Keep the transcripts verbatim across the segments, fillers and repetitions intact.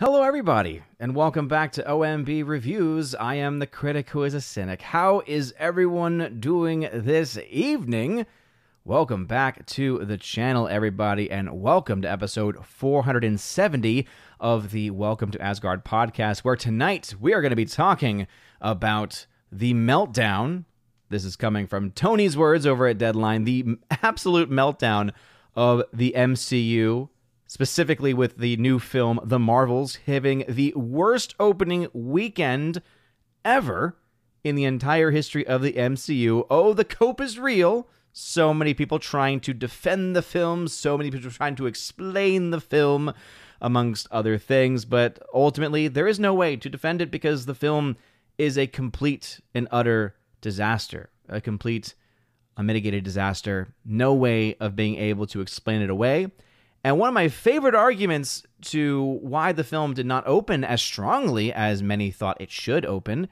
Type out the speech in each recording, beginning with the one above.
Hello, everybody, and welcome back to O M B Reviews. I am the critic who is a cynic. How is everyone doing this evening? Welcome back to the channel, everybody, and welcome to episode four hundred seventy of the Welcome to Asgard podcast, where tonight we are going to be talking about the meltdown. This is coming from Tony's words over at Deadline, the absolute meltdown of the M C U, specifically with the new film, The Marvels, having the worst opening weekend ever in the entire history of the M C U. Oh, the cope is real. So many people trying to defend the film. So many people trying to explain the film, amongst other things. But ultimately, there is no way to defend it because the film is a complete and utter disaster. A complete, unmitigated disaster. No way of being able to explain it away. And one of my favorite arguments to why the film did not open as strongly as many thought it should open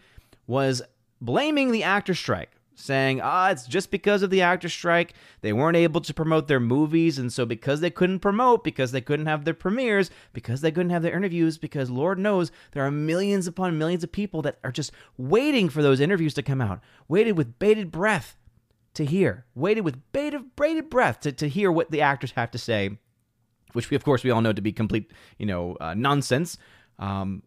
was blaming the actor strike, saying, ah, it's just because of the actor strike. They weren't able to promote their movies, and so because they couldn't promote, because they couldn't have their premieres, because they couldn't have their interviews, because Lord knows there are millions upon millions of people that are just waiting for those interviews to come out, waited with bated breath to hear, waited with bated, bated breath to, to hear what the actors have to say, which, we, of course, we all know to be complete, you know, uh, nonsense. Um,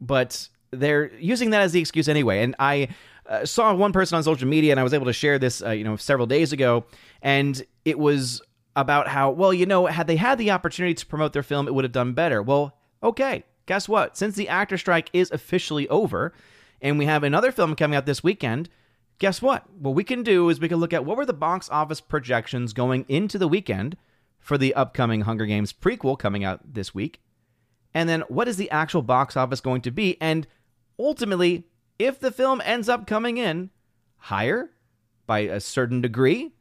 but they're using that as the excuse anyway. And I uh, saw one person on social media, and I was able to share this, uh, you know, several days ago. And it was about how, well, you know, had they had the opportunity to promote their film, it would have done better. Well, okay, guess what? Since the actor strike is officially over, and we have another film coming out this weekend, guess what? What we can do is we can look at what were the box office projections going into the weekend for the upcoming Hunger Games prequel coming out this week. And then what is the actual box office going to be? And ultimately, if the film ends up coming in higher by a certain degree,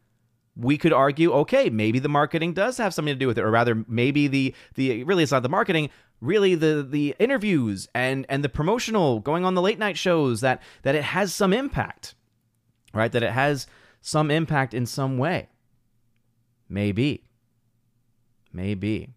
we could argue, okay, maybe the marketing does have something to do with it. Or rather, maybe the, the really it's not the marketing, really the the interviews and, and the promotional going on the late night shows, that, that it has some impact, right? That it has some impact in some way. Maybe. Maybe.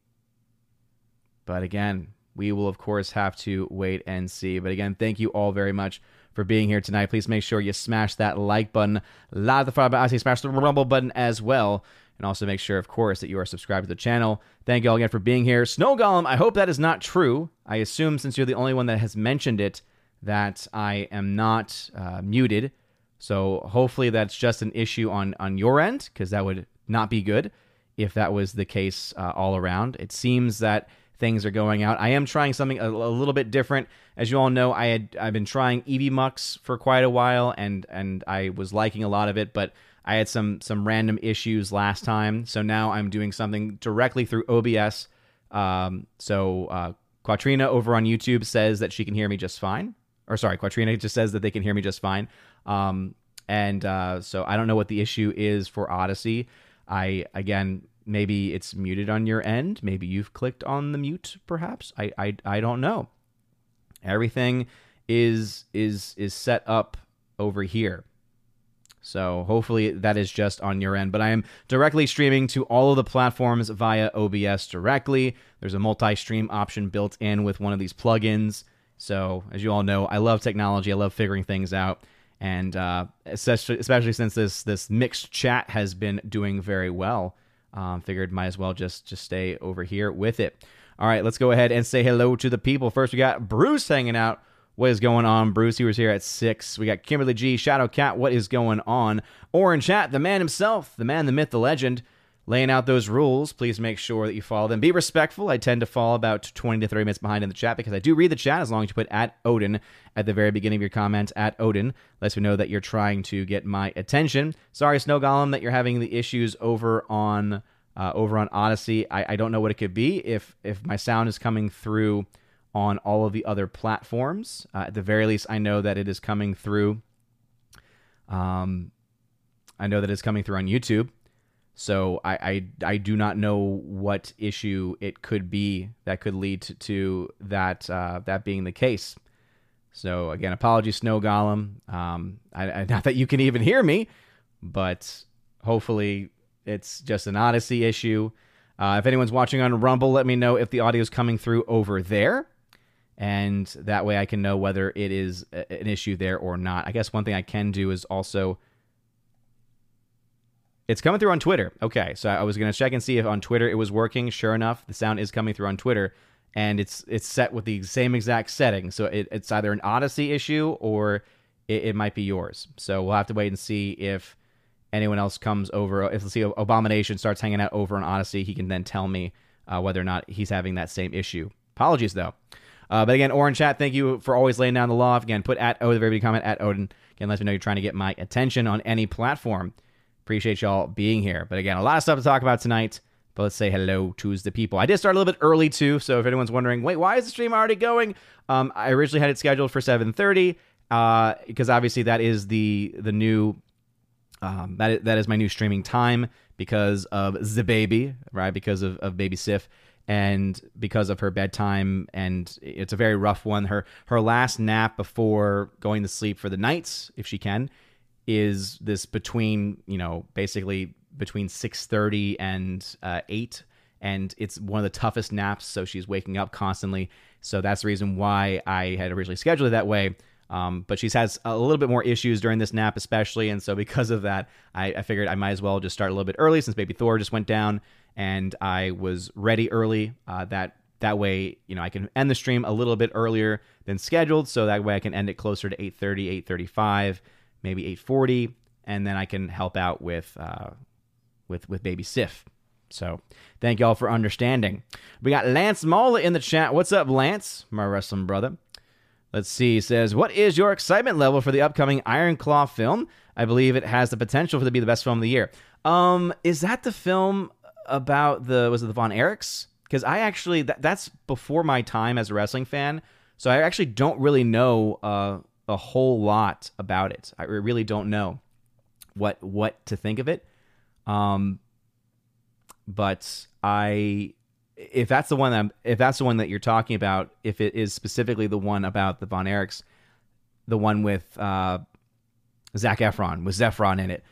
But again, we will, of course, have to wait and see. But again, thank you all very much for being here tonight. Please make sure you smash that like button, loud the fire button, I say smash the rumble button as well. And also make sure, of course, that you are subscribed to the channel. Thank you all again for being here. Snow Golem, I hope that is not true. I assume, since you're the only one that has mentioned it, that I am not uh, muted. So hopefully that's just an issue on, on your end, because that would not be good if that was the case uh, all around. It seems that things are going out. I am trying something a, a little bit different. As you all know, I had, I've been trying Eevee Mux for quite a while, and and I was liking a lot of it, but I had some some random issues last time, so now I'm doing something directly through O B S. Um, so uh, Quatrina over on YouTube says that she can hear me just fine. Or sorry, Quatrina just says that they can hear me just fine. Um, and uh, so I don't know what the issue is for Odyssey. I, again, maybe it's muted on your end. Maybe you've clicked on the mute, perhaps. I, I, I don't know. Everything is is is set up over here. So hopefully that is just on your end. But I am directly streaming to all of the platforms via O B S directly. There's a multi-stream option built in with one of these plugins. So as you all know, I love technology. I love figuring things out. And uh, especially, especially since this this mixed chat has been doing very well, um, figured might as well just, just stay over here with it. All right, let's go ahead and say hello to the people. First, we got Bruce hanging out. What is going on, Bruce? He was here at six. We got Kimberly G, Shadow Cat. What is going on? Orange Hat, the man himself, the man, the myth, the legend, laying out those rules. Please make sure that you follow them. Be respectful. I tend to fall about twenty to thirty minutes behind in the chat because I do read the chat as long as you put at Odin at the very beginning of your comments, at Odin. Lets me know that you're trying to get my attention. Sorry, Snow Golem, that you're having the issues over on uh, over on Odyssey. I, I don't know what it could be if, if my sound is coming through on all of the other platforms. Uh, at the very least, I know that it is coming through. Um, I know that it's coming through on YouTube. So I, I, I do not know what issue it could be that could lead to, to that uh, that being the case. So again, apologies, Snow Golem. Um, I, I, not that you can even hear me, but hopefully it's just an Odyssey issue. Uh, if anyone's watching on Rumble, let me know if the audio is coming through over there. and that way I can know whether it is an issue there or not. I guess one thing I can do is also... It's coming through on Twitter. Okay, so I was going to check and see if on Twitter it was working. Sure enough, the sound is coming through on Twitter, and it's it's set with the same exact setting. So it, it's either an Odyssey issue or it, it might be yours. So we'll have to wait and see if anyone else comes over. If, let's see, Abomination starts hanging out over on Odyssey, he can then tell me uh, whether or not he's having that same issue. Apologies, though. Uh, but again, Orange Chat, thank you for always laying down the law. Again, put at O, the very big comment, at Odin. Again, let me know you're trying to get my attention on any platform. Appreciate y'all being here. But again, a lot of stuff to talk about tonight, but let's say hello to the people. I did start a little bit early too, so if anyone's wondering, wait, why is the stream already going? Um, I originally had it scheduled for seven thirty, uh, because obviously that is the the new, um, that, is, that is my new streaming time because of the baby, right? Because of, of baby Sif and because of her bedtime, and it's a very rough one. Her, her last nap before going to sleep for the nights, if she can, is this between, you know, basically between six thirty and uh, eight, and it's one of the toughest naps, so she's waking up constantly. So that's the reason why I had originally scheduled it that way, um, but she's has a little bit more issues during this nap especially, and so because of that, I, I figured I might as well just start a little bit early since baby Thor just went down, and I was ready early. Uh, that that way, you know, I can end the stream a little bit earlier than scheduled, so that way I can end it closer to eight thirty, eight thirty-five, maybe eight forty, and then I can help out with uh, with with baby Sif. So thank y'all for understanding. We got Lance Mola in the chat. What's up, Lance, my wrestling brother? Let's see. He says, what is your excitement level for the upcoming Iron Claw film? I believe it has the potential for it to be the best film of the year. Um, is that the film about the, was it the Von Erichs? Because I actually, that, that's before my time as a wrestling fan, so I actually don't really know... Uh, a whole lot about it. I really don't know what what to think of it. Um, but I, if that's the one that I'm, if that's the one that you're talking about, if it is specifically the one about the Von Erichs, the one with uh, Zac Efron, with Zephron in it,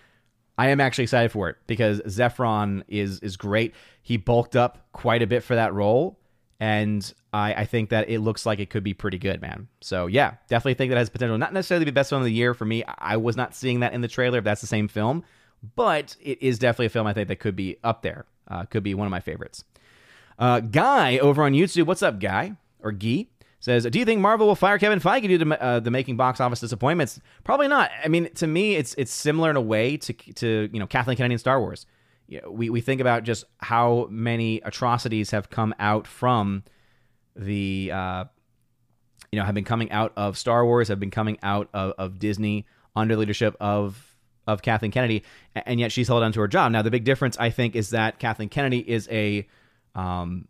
I am actually excited for it because Zephron is is great. He bulked up quite a bit for that role, and I, I think that it looks like it could be pretty good, man. So, yeah, definitely think that has potential. Not necessarily the best film of the year for me. I was not seeing that in the trailer, if that's the same film. But it is definitely a film I think that could be up there. Uh, could be one of my favorites. Uh, Guy over on YouTube, what's up, Guy? Or Gee? Says, do you think Marvel will fire Kevin Feige due to uh, the making box office disappointments? Probably not. I mean, to me, it's it's similar in a way to, to you know, Kathleen Kennedy and Star Wars. You know, we, we think about just how many atrocities have come out from... The, uh, you know, have been coming out of Star Wars, have been coming out of, of Disney under the leadership of of Kathleen Kennedy, and yet she's held on to her job. Now, the big difference, I think, is that Kathleen Kennedy is a um,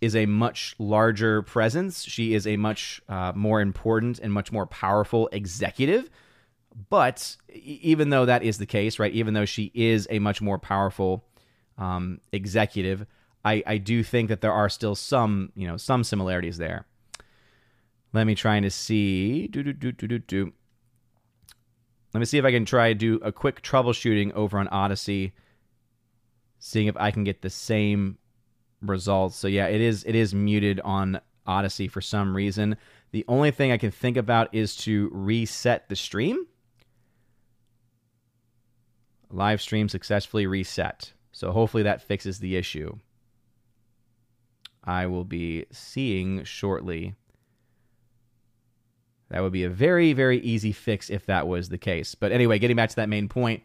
is a much larger presence. She is a much uh, more important and much more powerful executive. But even though that is the case, right, even though she is a much more powerful um, executive, I, I do think that there are still some, you know, some similarities there. Let me try to see. Do, do, do, do, do, do. Let me see if I can try to do a quick troubleshooting over on Odyssey, seeing if I can get the same results. So yeah, it is it is muted on Odyssey for some reason. The only thing I can think about is to reset the stream. Live stream successfully reset. So hopefully that fixes the issue. I will be seeing shortly. That would be a very, very easy fix if that was the case. But anyway, getting back to that main point.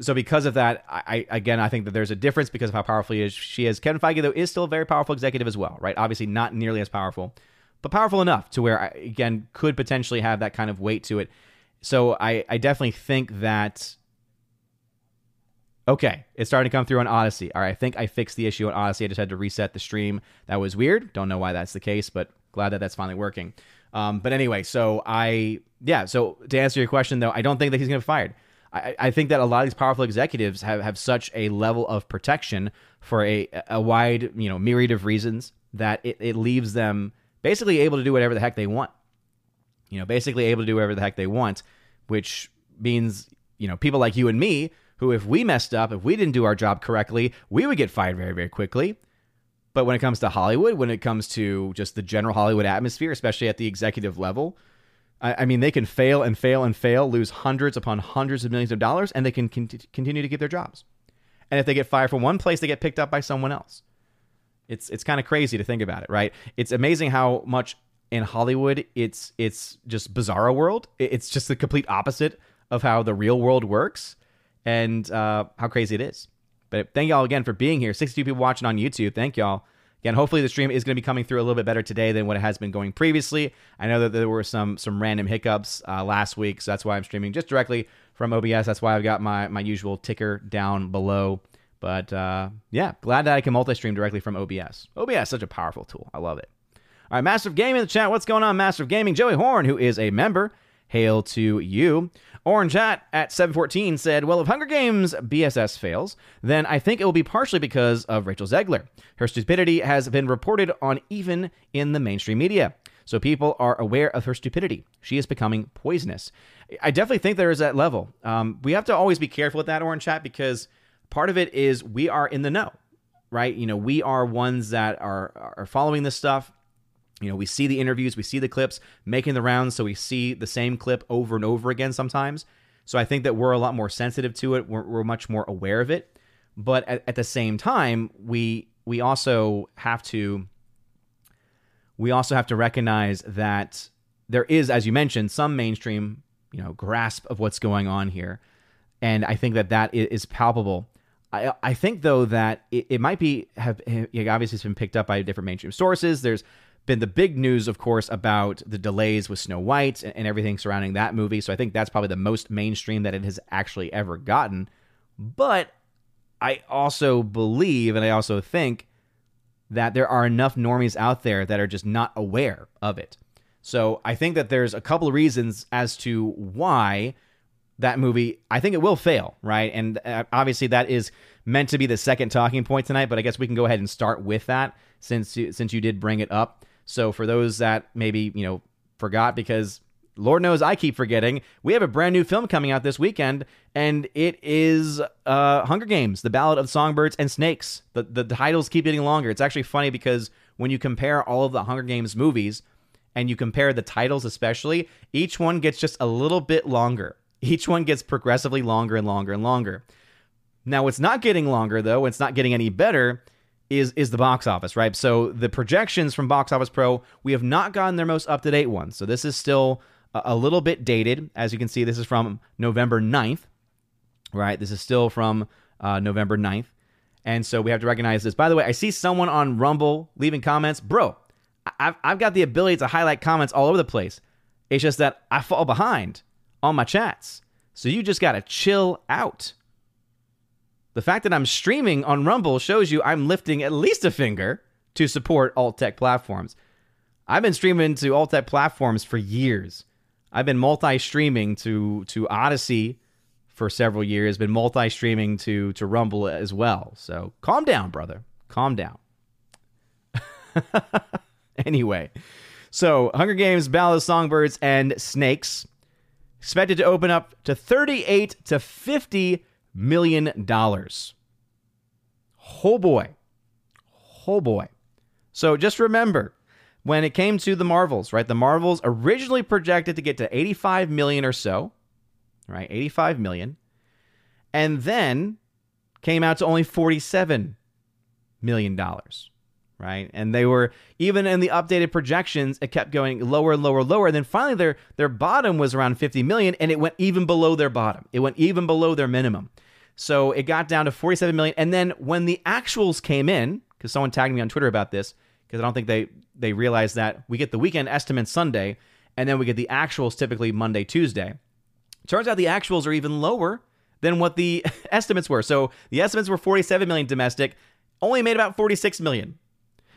So because of that, I again, I think that there's a difference because of how powerful she is. Kevin Feige, though, is still a very powerful executive as well, right? Obviously not nearly as powerful, but powerful enough to where, I, again, could potentially have that kind of weight to it. So I, I definitely think that... Okay, it's starting to come through on Odyssey. All right, I think I fixed the issue on Odyssey. I just had to reset the stream. That was weird. Don't know why that's the case, but glad that that's finally working. Um, but anyway, so I, yeah, so to answer your question, though, I don't think that he's going to be fired. I, I think that a lot of these powerful executives have, have such a level of protection for a, a wide, you know, myriad of reasons that it, it leaves them basically able to do whatever the heck they want. You know, basically able to do whatever the heck they want, which means, you know, people like you and me, who if we messed up, if we didn't do our job correctly, we would get fired very, very quickly. But when it comes to Hollywood, when it comes to just the general Hollywood atmosphere, especially at the executive level, I, I mean, they can fail and fail and fail, lose hundreds upon hundreds of millions of dollars, and they can con- continue to keep their jobs. And if they get fired from one place, they get picked up by someone else. It's it's kind of crazy to think about it, right? It's amazing how much in Hollywood it's it's just bizarro world. It's just the complete opposite of how the real world works, and uh, how crazy it is. But thank y'all again for being here. sixty-two people watching on YouTube. Thank y'all. Again, hopefully the stream is going to be coming through a little bit better today than what it has been going previously. I know that there were some some random hiccups uh, last week, so that's why I'm streaming just directly from O B S. That's why I've got my, my usual ticker down below. But uh, yeah, glad that I can multi-stream directly from O B S. O B S is such a powerful tool. I love it. All right, Master of Gaming in the chat. What's going on, Master of Gaming? Joey Horn, who is a member. Hail to you. Orange Hat at seven fourteen said, well, if Hunger Games B S S fails, then I think it will be partially because of Rachel Zegler. Her stupidity has been reported on even in the mainstream media, so people are aware of her stupidity. She is becoming poisonous. I definitely think there is that level. Um, we have to always be careful with that, Orange Hat, because part of it is we are in the know, right? You know, we are ones that are, are following this stuff. You know, we see the interviews, we see the clips making the rounds, so we see the same clip over and over again sometimes. So I think that we're a lot more sensitive to it. We're, we're much more aware of it. But at, at the same time, we we also have to we also have to recognize that there is, as you mentioned, some mainstream, you know, grasp of what's going on here, and I think that that is palpable. I, I think though that it, it might be have obviously it's been picked up by different mainstream sources. There's been the big news, of course, about the delays with Snow White and everything surrounding that movie. So I think that's probably the most mainstream that it has actually ever gotten. But I also believe, and I also think, that there are enough normies out there that are just not aware of it. So I think that there's a couple of reasons as to why that movie, I think it will fail, right? And obviously that is meant to be the second talking point tonight, but I guess we can go ahead and start with that since you, since you did bring it up. So for those that maybe, you know, forgot, because Lord knows I keep forgetting, we have a brand new film coming out this weekend, and it is uh, Hunger Games, The Ballad of Songbirds and Snakes. The, the titles keep getting longer. It's actually funny because when you compare all of the Hunger Games movies and you compare the titles especially, each one gets just a little bit longer. Each one gets progressively longer and longer and longer. Now, what's not getting longer, though, it's not getting any better, is is the box office, right? So the projections from Box Office Pro, we have not gotten their most up-to-date ones. So this is still a little bit dated. As you can see, this is from November ninth, right? This is still from uh, November ninth. And so we have to recognize this. By the way, I see someone on Rumble leaving comments. Bro, I've, I've got the ability to highlight comments all over the place. It's just that I fall behind on my chats. So you just got to chill out. The fact that I'm streaming on Rumble shows you I'm lifting at least a finger to support alt-tech platforms. I've been streaming to alt-tech platforms for years. I've been multi-streaming to, to Odyssey for several years, been multi-streaming to, to Rumble as well. So calm down, brother. Calm down. Anyway, so Hunger Games, Ballad of Songbirds and Snakes, expected to open up to thirty-eight to fifty million dollars. Oh boy. Oh boy. So just remember, when it came to the Marvels, right? The Marvels originally projected to get to eighty-five million or so, right? eighty-five million. And then came out to only forty-seven million dollars, right? And they were, even in the updated projections, it kept going lower and lower and lower. And then finally their, their bottom was around fifty million, and it went even below their bottom. It went even below their minimum. So it got down to forty-seven million. And then when the actuals came in, because someone tagged me on Twitter about this, because I don't think they, they realized that we get the weekend estimate Sunday, and then we get the actuals typically Monday, Tuesday. Turns out the actuals are even lower than what the estimates were. So the estimates were forty-seven million domestic, only made about forty-six million.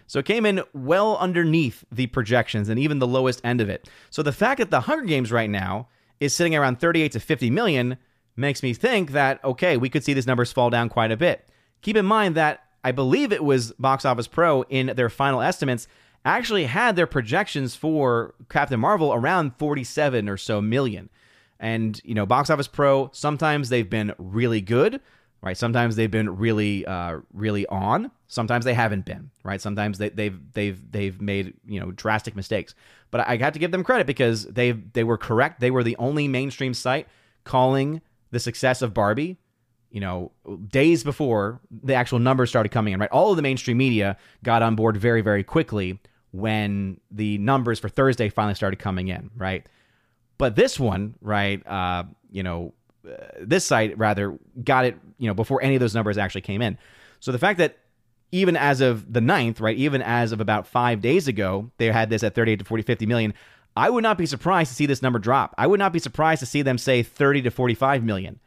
So it came in well underneath the projections and even the lowest end of it. So the fact that the Hunger Games right now is sitting around thirty-eight to fifty million makes me think that, okay, we could see these numbers fall down quite a bit. Keep in mind that I believe it was Box Office Pro in their final estimates actually had their projections for Captain Marvel around forty-seven or so million. And, you know, Box Office Pro, sometimes they've been really good, right? Sometimes they've been really, uh, really on. Sometimes they haven't been, right? Sometimes they, they've they've they've made, you know, drastic mistakes. But I got to give them credit because they they were correct. They were the only mainstream site calling the success of Barbie, you know, days before the actual numbers started coming in, right? All of the mainstream media got on board very, very quickly when the numbers for Thursday finally started coming in, right? But this one, right, uh, you know, uh, this site, rather, got it, you know, before any of those numbers actually came in. So the fact that even as of the ninth, right, even as of about five days ago, they had this at thirty-eight to forty, fifty million, I would not be surprised to see this number drop. I would not be surprised to see them say thirty to forty-five million,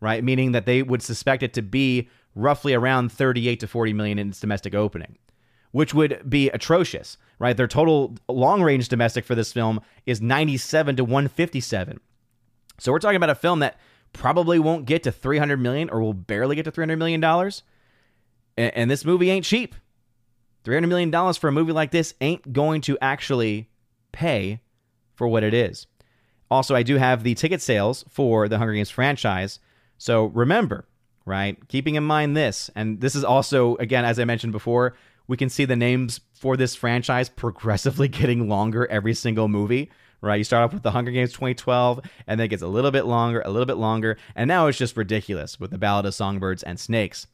right? Meaning that they would suspect it to be roughly around thirty-eight to forty million in its domestic opening, which would be atrocious, right? Their total long-range domestic for this film is ninety-seven to one fifty-seven. So we're talking about a film that probably won't get to three hundred million dollars or will barely get to three hundred million dollars. And this movie ain't cheap. three hundred million dollars for a movie like this ain't going to actually pay for what it is. Also, I do have the ticket sales for the Hunger Games franchise. So remember, right, keeping in mind this, and this is also, again, as I mentioned before, we can see the names for this franchise progressively getting longer every single movie, right? You start off with the Hunger Games twenty twelve, and then it gets a little bit longer, a little bit longer, and now it's just ridiculous with the Ballad of Songbirds and Snakes.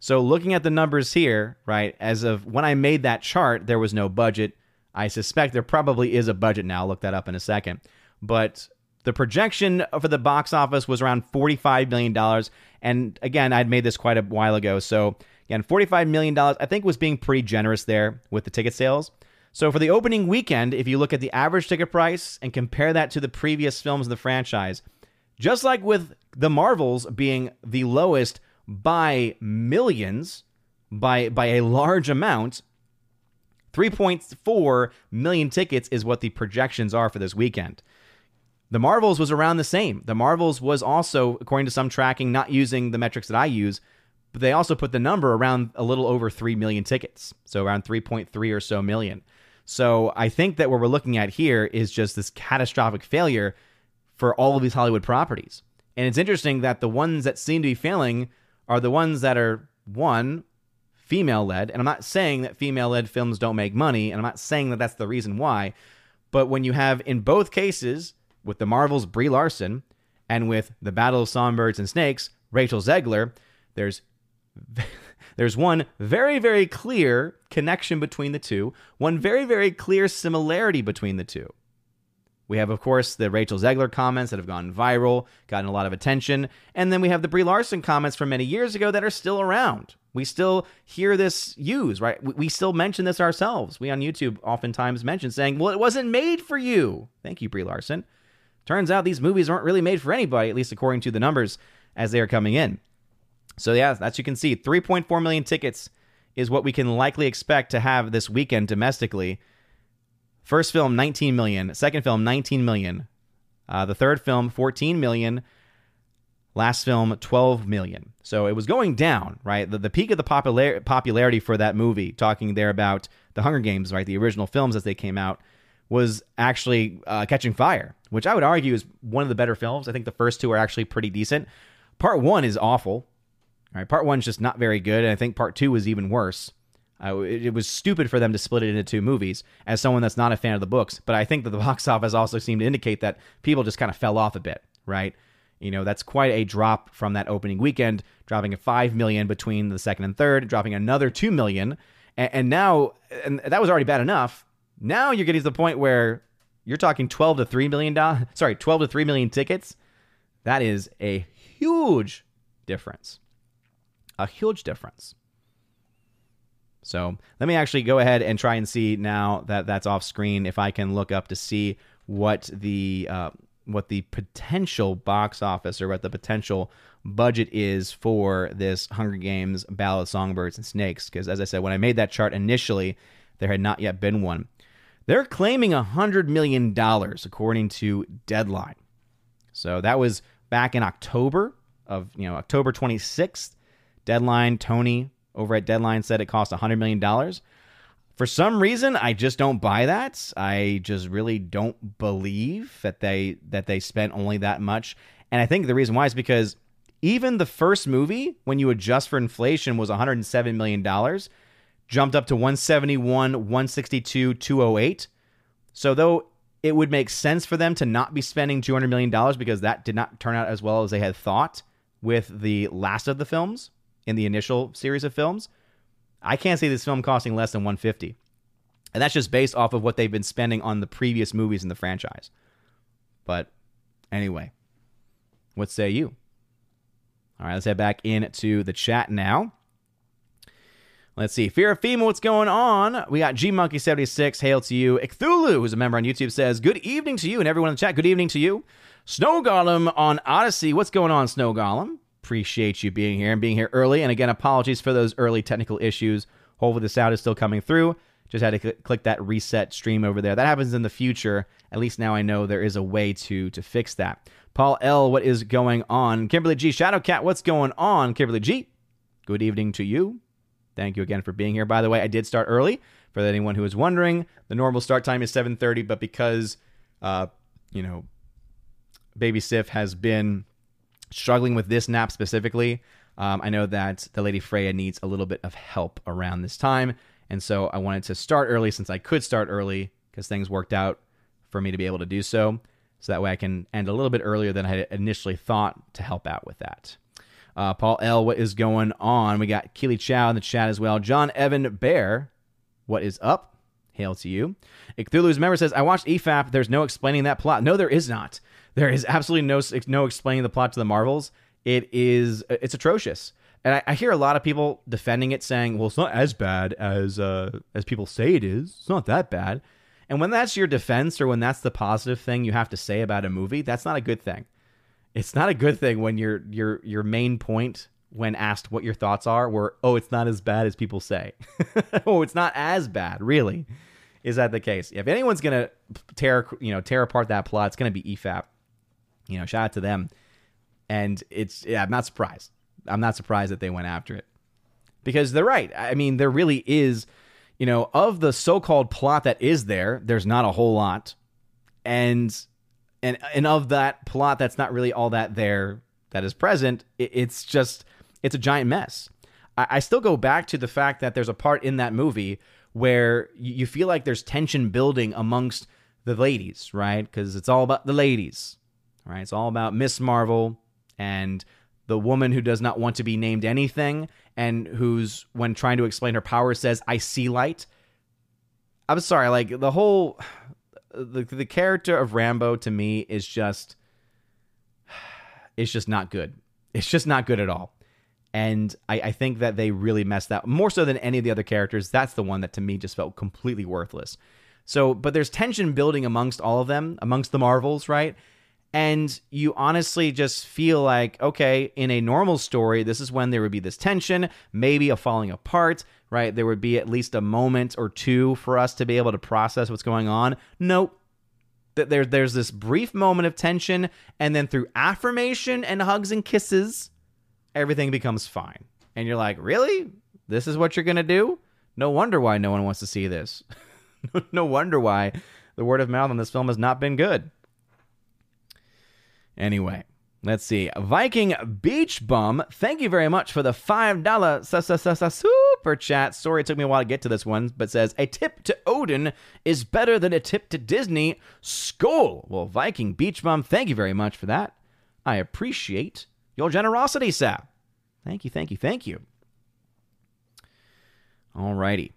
So looking at the numbers here, right, as of when I made that chart, there was no budget. I suspect there probably is a budget now. I'll look that up in a second. But the projection for the box office was around forty-five million dollars. And again, I'd made this quite a while ago. So again, forty-five million dollars, I think, was being pretty generous there with the ticket sales. So for the opening weekend, if you look at the average ticket price and compare that to the previous films in the franchise, just like with The Marvels being the lowest by millions, by, by a large amount, three point four million tickets is what the projections are for this weekend. The Marvels was around the same. The Marvels was also, according to some tracking, not using the metrics that I use, but they also put the number around a little over three million tickets, so around three point three or so million. So I think that what we're looking at here is just this catastrophic failure for all of these Hollywood properties. And it's interesting that the ones that seem to be failing are the ones that are, one, female-led, and I'm not saying that female-led films don't make money, and I'm not saying that that's the reason why, but when you have, in both cases, with The Marvels, Brie Larson, and with The Battle of Songbirds and Snakes, Rachel Zegler, there's there's one very, very clear connection between the two, one very, very clear similarity between the two. We have, of course, the Rachel Zegler comments that have gone viral, gotten a lot of attention, and then we have the Brie Larson comments from many years ago that are still around. We still hear this used, right? We still mention this ourselves. We on YouTube oftentimes mention saying, well, it wasn't made for you. Thank you, Brie Larson. Turns out these movies aren't really made for anybody, at least according to the numbers as they are coming in. So yeah, as you can see, three point four million tickets is what we can likely expect to have this weekend domestically. First film, nineteen million. Second film, nineteen million. Uh, the third film, fourteen million. Last film, twelve million. So it was going down, right? The, the peak of the popular, popularity for that movie, talking there about the Hunger Games, right? The original films as they came out, was actually uh, Catching Fire, which I would argue is one of the better films. I think the first two are actually pretty decent. Part one is awful, right? Part one is just not very good, and I think part two was even worse. Uh, it, it was stupid for them to split it into two movies as someone that's not a fan of the books, but I think that the box office also seemed to indicate that people just kind of fell off a bit, right? You know, that's quite a drop from that opening weekend, dropping a five million between the second and third, dropping another two million. And, and now, and that was already bad enough. Now you're getting to the point where you're talking twelve to three million dollars, sorry, twelve to three million tickets. That is a huge difference, a huge difference. So let me actually go ahead and try and see now that that's off screen, if I can look up to see what the, uh, what the potential box office or what the potential budget is for this Hunger Games, Battle of Songbirds and Snakes. Because as I said, when I made that chart initially, there had not yet been one. They're claiming one hundred million dollars, according to Deadline. So that was back in October of, you know, October twenty-sixth. Deadline, Tony over at Deadline said it cost one hundred million dollars. For some reason, I just don't buy that. I just really don't believe that they that they spent only that much. And I think the reason why is because Even the first movie, when you adjust for inflation, was one hundred seven million dollars, jumped up to one seventy-one, one sixty-two, two oh eight. So though it would make sense for them to not be spending two hundred million dollars, because that did not turn out as well as they had thought with the last of the films in the initial series of films, I can't see this film costing less than one hundred fifty dollars. And that's just based off of what they've been spending on the previous movies in the franchise. But anyway, what say you? All right, let's head back into the chat now. Let's see. Fear of Female, what's going on? We got G Monkey seventy-six, hail to you. Cthulhu, who's a member on YouTube, says, good evening to you. And everyone in the chat, good evening to you. Snow Golem on Odyssey, what's going on, Snow Golem? Appreciate you being here and being here early. And again, apologies for those early technical issues. Hopefully the sound is still coming through. Just had to cl- click that reset stream over there. That happens in the future. At least now I know there is a way to, to fix that. Paul L., what is going on? Kimberly G. Shadowcat, what's going on? Kimberly G., good evening to you. Thank you again for being here. By the way, I did start early. For anyone who is wondering, the normal start time is seven thirty, but because, uh, you know, Baby Sif has been struggling with this nap specifically, um, I know that the Lady Freya needs a little bit of help around this time, and so I wanted to start early since I could start early because things worked out for me to be able to do so. So that way I can end a little bit earlier than I had initially thought to help out with that. Uh, Paul L., what is going on? We got Keely Chow in the chat as well. John Evan Bear, what is up? Hail to you. Cthulhu's member says, I watched E F A P. There's no explaining that plot. No, there is not. There is absolutely no no explaining the plot to the Marvels. It is, it's atrocious. And I, I hear a lot of people defending it saying, well, it's not as bad as uh, as people say it is. It's not that bad. And when that's your defense or when that's the positive thing you have to say about a movie, that's not a good thing. It's not a good thing when your your your main point when asked what your thoughts are were, oh, it's not as bad as people say. Oh, it's not as bad, really. Is that the case? If anyone's going to tear you know tear apart that plot, it's going to be E F A P. You know, shout out to them. And it's yeah, I'm not surprised. I'm not surprised that they went after it. Because they're right. I mean, there really is... You know, of the so-called plot that is there, there's not a whole lot. And and and of that plot that's not really all that there that is present, it, it's just, it's a giant mess. I, I still go back to the fact that there's a part in that movie where you, you feel like there's tension building amongst the ladies, right? Because it's all about the ladies, right? It's all about Miss Marvel and the woman who does not want to be named anything and who's, when trying to explain her power, says, I see light. I'm sorry, like, the whole... The, the character of Rambo, to me, is just... It's just not good. It's just not good at all. And I, I think that they really messed that... More so than any of the other characters, that's the one that, to me, just felt completely worthless. So, but there's tension building amongst all of them, amongst the Marvels, right? And you honestly just feel like, okay, in a normal story, this is when there would be this tension, maybe a falling apart, right? There would be at least a moment or two for us to be able to process what's going on. Nope. There, there's this brief moment of tension, and then through affirmation and hugs and kisses, everything becomes fine. And you're like, really? This is what you're going to do? No wonder why no one wants to see this. No wonder why the word of mouth on this film has not been good. Anyway, let's see. Viking Beach Bum, thank you very much for the five dollars super chat. Sorry it took me a while to get to this one, but says, a tip to Odin is better than a tip to Disney. Skol. Well, Viking Beach Bum, thank you very much for that. I appreciate your generosity, sir. Thank you, thank you, thank you. All righty.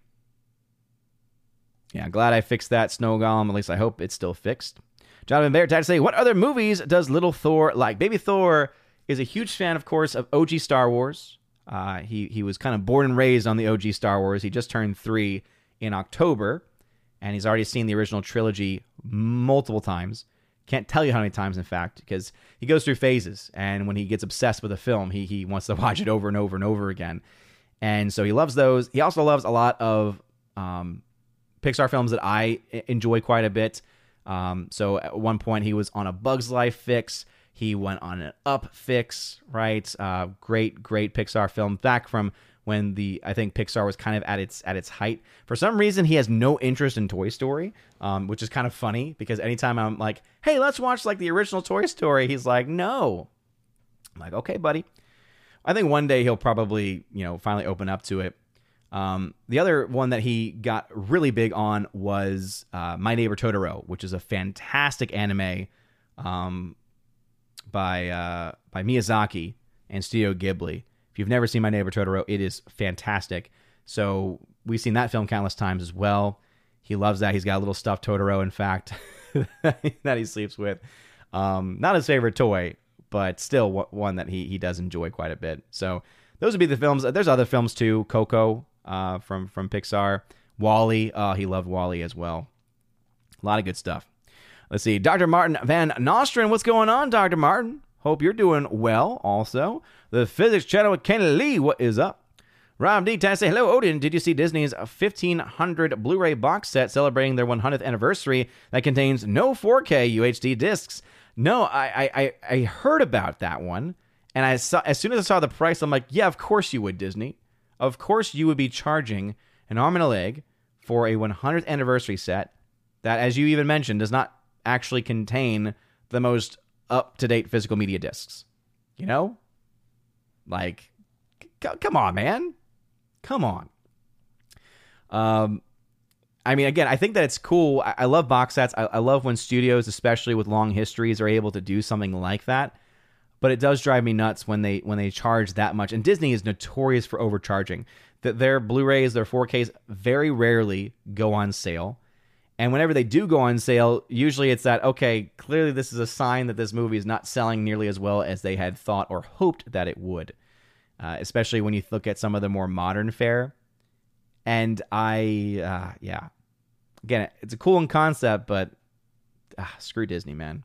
Yeah, glad I fixed that, Snow Golem. At least I hope it's still fixed. Jonathan Baird had to say, what other movies does Little Thor like? Baby Thor is a huge fan, of course, of O G Star Wars. Uh, he, he was kind of born and raised on the O G Star Wars. He just turned three in October, and he's already seen the original trilogy multiple times. Can't tell you how many times, in fact, because he goes through phases, and when he gets obsessed with a film, he, he wants to watch it over and over and over again. And so he loves those. He also loves a lot of um, Pixar films that I enjoy quite a bit. Um, so at one point he was on a Bug's Life fix. He went on an Up fix, right? Uh, great, great Pixar film back from when the, I think Pixar was kind of at its, at its height. For some reason, he has no interest in Toy Story, um, which is kind of funny because anytime I'm like, hey, let's watch like the original Toy Story. He's like, no, I'm like, okay, buddy. I think one day he'll probably, you know, finally open up to it. Um, the other one that he got really big on was uh, My Neighbor Totoro, which is a fantastic anime um, by uh, by Miyazaki and Studio Ghibli. If you've never seen My Neighbor Totoro, it is fantastic. So we've seen that film countless times as well. He loves that. He's got a little stuffed Totoro, in fact, that he sleeps with. Um, not his favorite toy, but still one that he, he does enjoy quite a bit. So those would be the films. There's other films too. Coco uh, from, from Pixar. Wall-E. Uh, he loved Wall-E as well. A lot of good stuff. Let's see. Doctor Martin Van Nostrand. What's going on, Doctor Martin? Hope you're doing well also. The Physics Channel with Kenny Lee. What is up? Rob D. Tess, say hello, Odin. Did you see Disney's fifteen hundred Blu-ray box set celebrating their one hundredth anniversary that contains no four K U H D discs? No, I I I heard about that one, and I saw as soon as I saw the price, I'm like, yeah, of course you would, Disney. Of course you would be charging an arm and a leg for a one hundredth anniversary set that, as you even mentioned, does not actually contain the most up-to-date physical media discs. You know, like, c- come on, man. Come on. Um, I mean, again, I think that it's cool. I, I love box sets. I-, I love when studios, especially with long histories, are able to do something like that. But it does drive me nuts when they when they charge that much. And Disney is notorious for overcharging. That their Blu-rays, their four Ks, very rarely go on sale. And whenever they do go on sale, usually it's that, okay, clearly this is a sign that this movie is not selling nearly as well as they had thought or hoped that it would. Uh, especially when you look at some of the more modern fare. And I, uh, yeah. Again, it's a cool concept, but uh, screw Disney, man.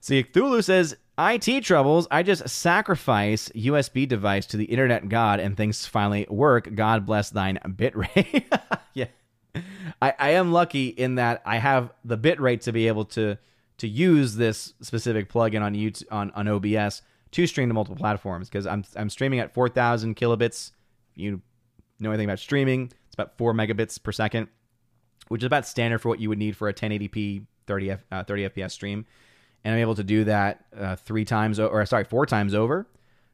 See, Cthulhu says, I T troubles, I just sacrifice U S B device to the internet god and things finally work. God bless thine bitrate. Yeah. I, I am lucky in that I have the bitrate to be able to to use this specific plugin on YouTube, on, on O B S, to stream to multiple platforms, because I'm I'm streaming at four thousand kilobits. If you know anything about streaming, it's about four megabits per second, which is about standard for what you would need for a ten eighty p thirty, F, uh, thirty F P S stream. And I'm able to do that uh, three times, or sorry, four times over.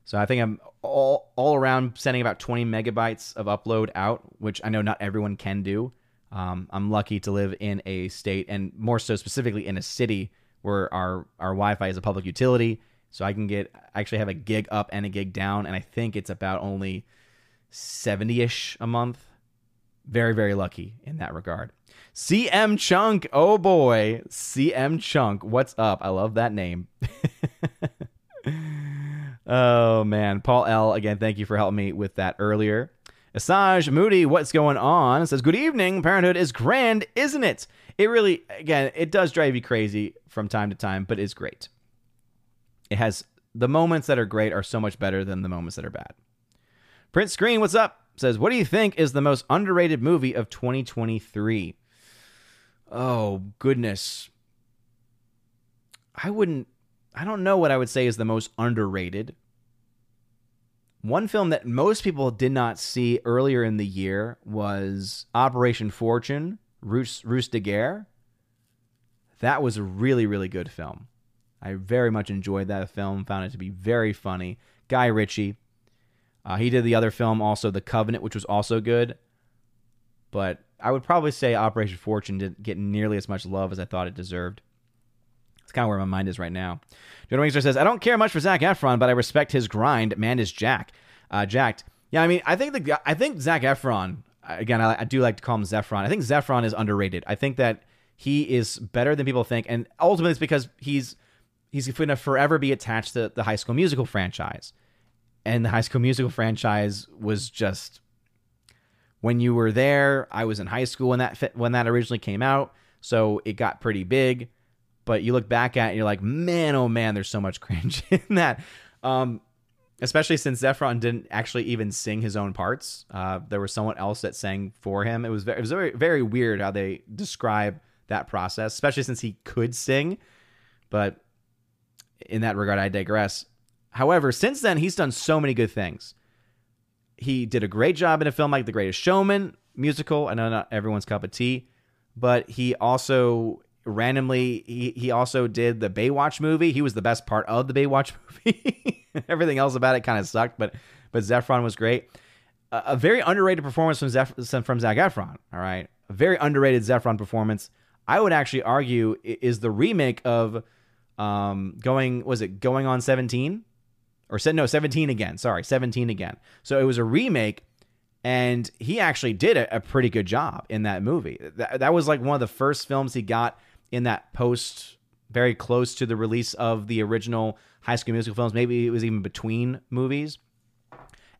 So I think I'm all all around sending about twenty megabytes of upload out, which I know not everyone can do. Um, I'm lucky to live in a state, and more so specifically in a city, where our, our Wi-Fi is a public utility. So I can get, I actually have a gig up and a gig down, and I think it's about only seventy-ish a month. Very, very lucky in that regard. C M Chunk, oh boy, C M Chunk, what's up? I love that name. Oh man, Paul L, again, thank you for helping me with that earlier. Asaj Moody, what's going on? It says, good evening, parenthood is grand, isn't it? It really, again, it does drive you crazy from time to time, but it's great. It has, the moments that are great are so much better than the moments that are bad. Print Screen, what's up? Says, what do you think is the most underrated movie of twenty twenty-three? Oh, goodness. I wouldn't, I don't know what I would say is the most underrated. One film that most people did not see earlier in the year was Operation Fortune, Ruse, Ruse de Guerre. That was a really, really good film. I very much enjoyed that film, found it to be very funny. Guy Ritchie. Uh, he did the other film, also The Covenant, which was also good. But I would probably say Operation Fortune didn't get nearly as much love as I thought it deserved. That's kind of where my mind is right now. Jordan Wingster says, I don't care much for Zac Efron, but I respect his grind. Man is Jack. Uh, jacked. Yeah, I mean, I think the I think Zac Efron, again, I, I do like to call him Zephron. I think Zephron is underrated. I think that he is better than people think. And ultimately, it's because he's... He's going to forever be attached to the High School Musical franchise. And the High School Musical franchise was just... When you were there, I was in high school when that fit, when that originally came out. So it got pretty big. But you look back at it and you're like, man, oh man, there's so much cringe in that. Um, especially since Zephron didn't actually even sing his own parts. Uh, there was someone else that sang for him. It was very, it was very, very weird how they describe that process. Especially since he could sing. But... in that regard, I digress. However, since then, he's done so many good things. He did a great job in a film like The Greatest Showman musical. I know not everyone's cup of tea, but he also randomly, he, he also did the Baywatch movie. He was the best part of the Baywatch movie. Everything else about it kind of sucked, but but Zac Efron was great. Uh, a very underrated performance from Zac, from Zac Efron, all right? A very underrated Zac Efron performance. I would actually argue is the remake of um, going, was it Going on seventeen? Or said no, seventeen Again. Sorry, seventeen Again. So it was a remake, and he actually did a, a pretty good job in that movie. That, that was like one of the first films he got in that post, very close to the release of the original High School Musical films. Maybe it was even between movies.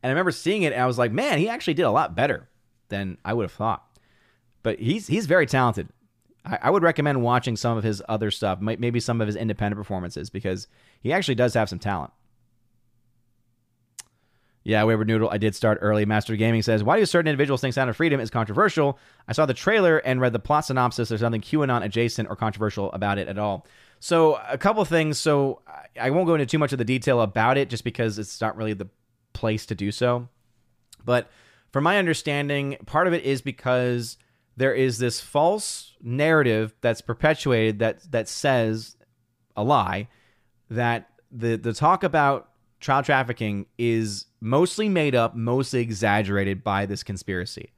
And I remember seeing it, and I was like, man, he actually did a lot better than I would have thought. But he's he's very talented. I, I would recommend watching some of his other stuff, maybe some of his independent performances, because he actually does have some talent. Yeah, Wayward Noodle, I did start early. Master Gaming says, why do certain individuals think Sound of Freedom is controversial? I saw the trailer and read the plot synopsis. There's nothing QAnon adjacent or controversial about it at all. So a couple things. So I won't go into too much of the detail about it just because it's not really the place to do so. But from my understanding, part of it is because there is this false narrative that's perpetuated that that says a lie, that the the talk about child trafficking is mostly made up, mostly exaggerated by this conspiracy.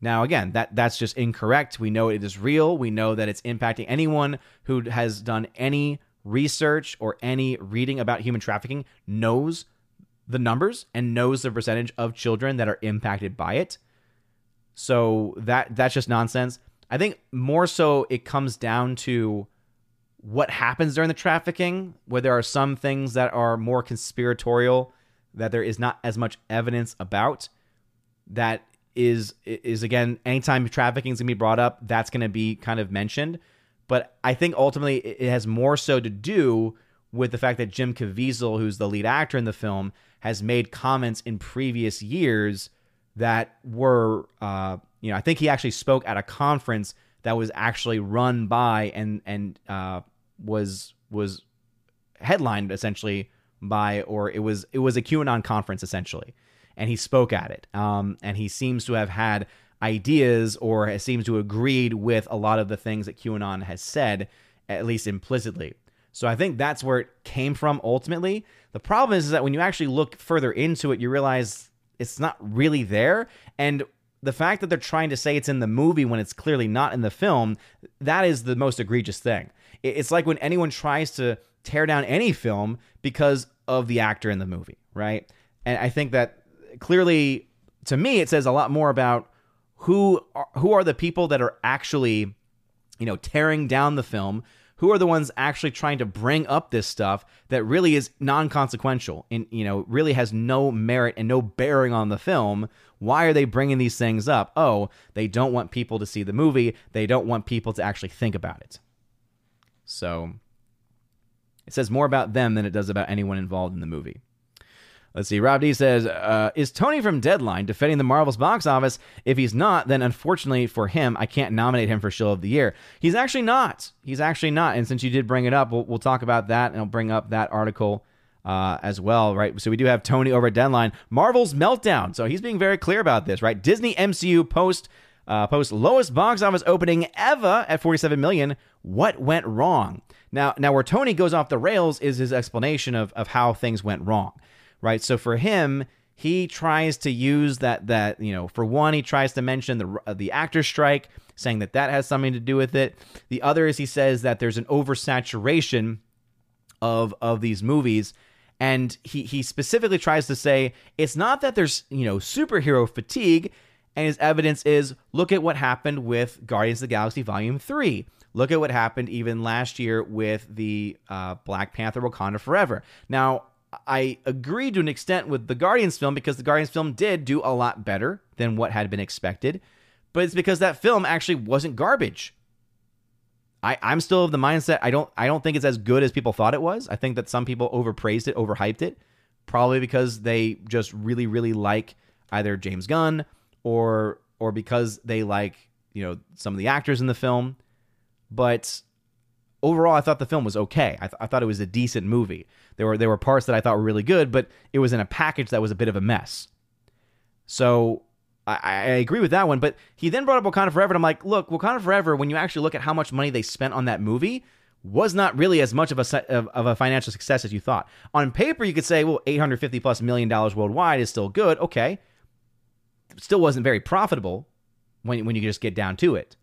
Now, again, that that's just incorrect. We know it is real. We know that it's impacting anyone who has done any research or any reading about human trafficking knows the numbers and knows the percentage of children that are impacted by it. So that that's just nonsense. I think more so it comes down to what happens during the trafficking, where there are some things that are more conspiratorial that there is not as much evidence about. That is, is again, anytime trafficking is going to be brought up, that's going to be kind of mentioned. But I think ultimately it has more so to do with the fact that Jim Caviezel, who's the lead actor in the film, has made comments in previous years that were, uh, you know, I think he actually spoke at a conference that was actually run by and and uh, was was headlined essentially by, or it was it was a QAnon conference essentially, and he spoke at it. Um, and he seems to have had ideas or seems to have agreed with a lot of the things that QAnon has said, at least implicitly. So I think that's where it came from ultimately. The problem is, is that when you actually look further into it, you realize it's not really there. And the fact that they're trying to say it's in the movie when it's clearly not in the film, that is the most egregious thing. It's like when anyone tries to tear down any film because of the actor in the movie, right? And I think that clearly, to me, it says a lot more about who are, who are the people that are actually, you know, tearing down the film. Who are the ones actually trying to bring up this stuff that really is non-consequential and, you know, really has no merit and no bearing on the film? Why are they bringing these things up? Oh, they don't want people to see the movie. They don't want people to actually think about it. So it says more about them than it does about anyone involved in the movie. Let's see. Rob D says, uh, is Tony from Deadline defending the Marvel's box office? If he's not, then unfortunately for him, I can't nominate him for Shill of the Year. He's actually not. He's actually not. And since you did bring it up, we'll, we'll talk about that, and I'll bring up that article uh, as well, right? So we do have Tony over at Deadline. Marvel's meltdown. So he's being very clear about this, right? Disney M C U post uh, post lowest box office opening ever at forty-seven million. What went wrong? Now, now where Tony goes off the rails is his explanation of of how things went wrong. Right, so for him, he tries to use that, that you know, for one, he tries to mention the the actor strike, saying that that has something to do with it. The other is he says that there's an oversaturation of of these movies, and he he specifically tries to say it's not that there's, you know, superhero fatigue, and his evidence is look at what happened with Guardians of the Galaxy Volume three. Look at what happened even last year with the uh, Black Panther Wakanda Forever. Now, I agree to an extent with the Guardians film because the Guardians film did do a lot better than what had been expected, but it's because that film actually wasn't garbage. I, I'm still of the mindset I don't I don't think it's as good as people thought it was. I think that some people overpraised it, overhyped it, probably because they just really, really like either James Gunn or or because they like, you know, some of the actors in the film. But overall, I thought the film was okay. I, th- I thought it was a decent movie. There were there were parts that I thought were really good, but it was in a package that was a bit of a mess. So I, I agree with that one. But he then brought up Wakanda Forever, and I'm like, look, Wakanda Forever, when you actually look at how much money they spent on that movie, was not really as much of a of, of a financial success as you thought. On paper, you could say, well, eight hundred fifty plus million dollars worldwide is still good. Okay, still wasn't very profitable when when you just get down to it.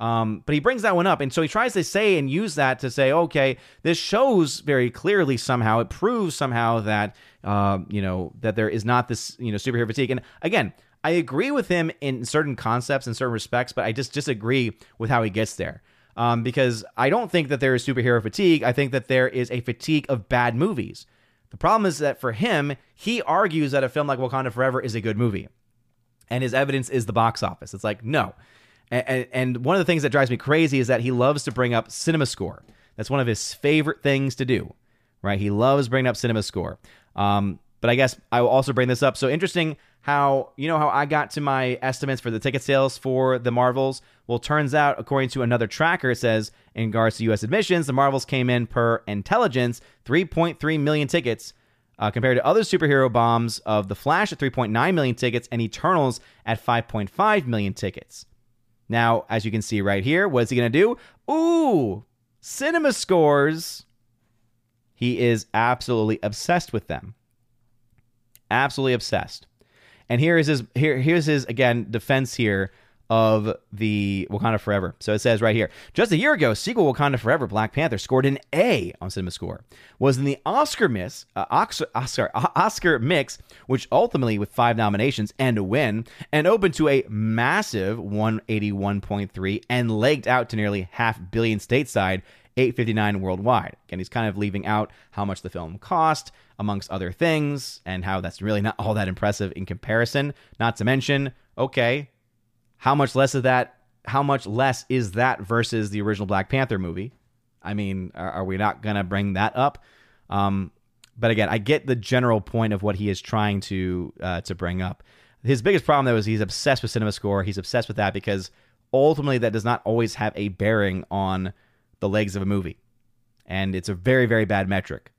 Um, but he brings that one up, and so he tries to say and use that to say, okay, this shows very clearly somehow, it proves somehow that uh, you know that there is not this you know superhero fatigue. And again, I agree with him in certain concepts and certain respects, but I just disagree with how he gets there. Um, because I don't think that there is superhero fatigue. I think that there is a fatigue of bad movies. The problem is that for him, he argues that a film like Wakanda Forever is a good movie. And his evidence is the box office. It's like, no. And, and one of the things that drives me crazy is that he loves to bring up CinemaScore. That's one of his favorite things to do, right? He loves bringing up CinemaScore. Um, but I guess I will also bring this up. So interesting how, you know how I got to my estimates for the ticket sales for The Marvels? Well, turns out, according to another tracker, it says, in regards to U S admissions, The Marvels came in per intelligence, three point three million tickets, uh, compared to other superhero bombs of The Flash at three point nine million tickets and Eternals at five point five million tickets. Now, as you can see right here, what's he going to do? Ooh, CinemaScores. He is absolutely obsessed with them. Absolutely obsessed. And here is his, here, here's his, again, defense here of the Wakanda Forever. So it says right here, just a year ago, sequel Wakanda Forever, Black Panther, scored an A on CinemaScore. Was in the Oscar miss, uh, Oscar, Oscar, Oscar mix, which ultimately, with five nominations and a win, and opened to a massive one eighty-one point three and legged out to nearly half billion stateside, eight fifty-nine worldwide. Again, he's kind of leaving out how much the film cost, amongst other things, and how that's really not all that impressive in comparison. Not to mention, okay, how much less of that? How much less is that versus the original Black Panther movie? I mean, are, are we not gonna bring that up? Um, but again, I get the general point of what he is trying to uh, to bring up. His biggest problem though is he's obsessed with CinemaScore. He's obsessed with that because ultimately that does not always have a bearing on the legs of a movie, and it's a very, very bad metric.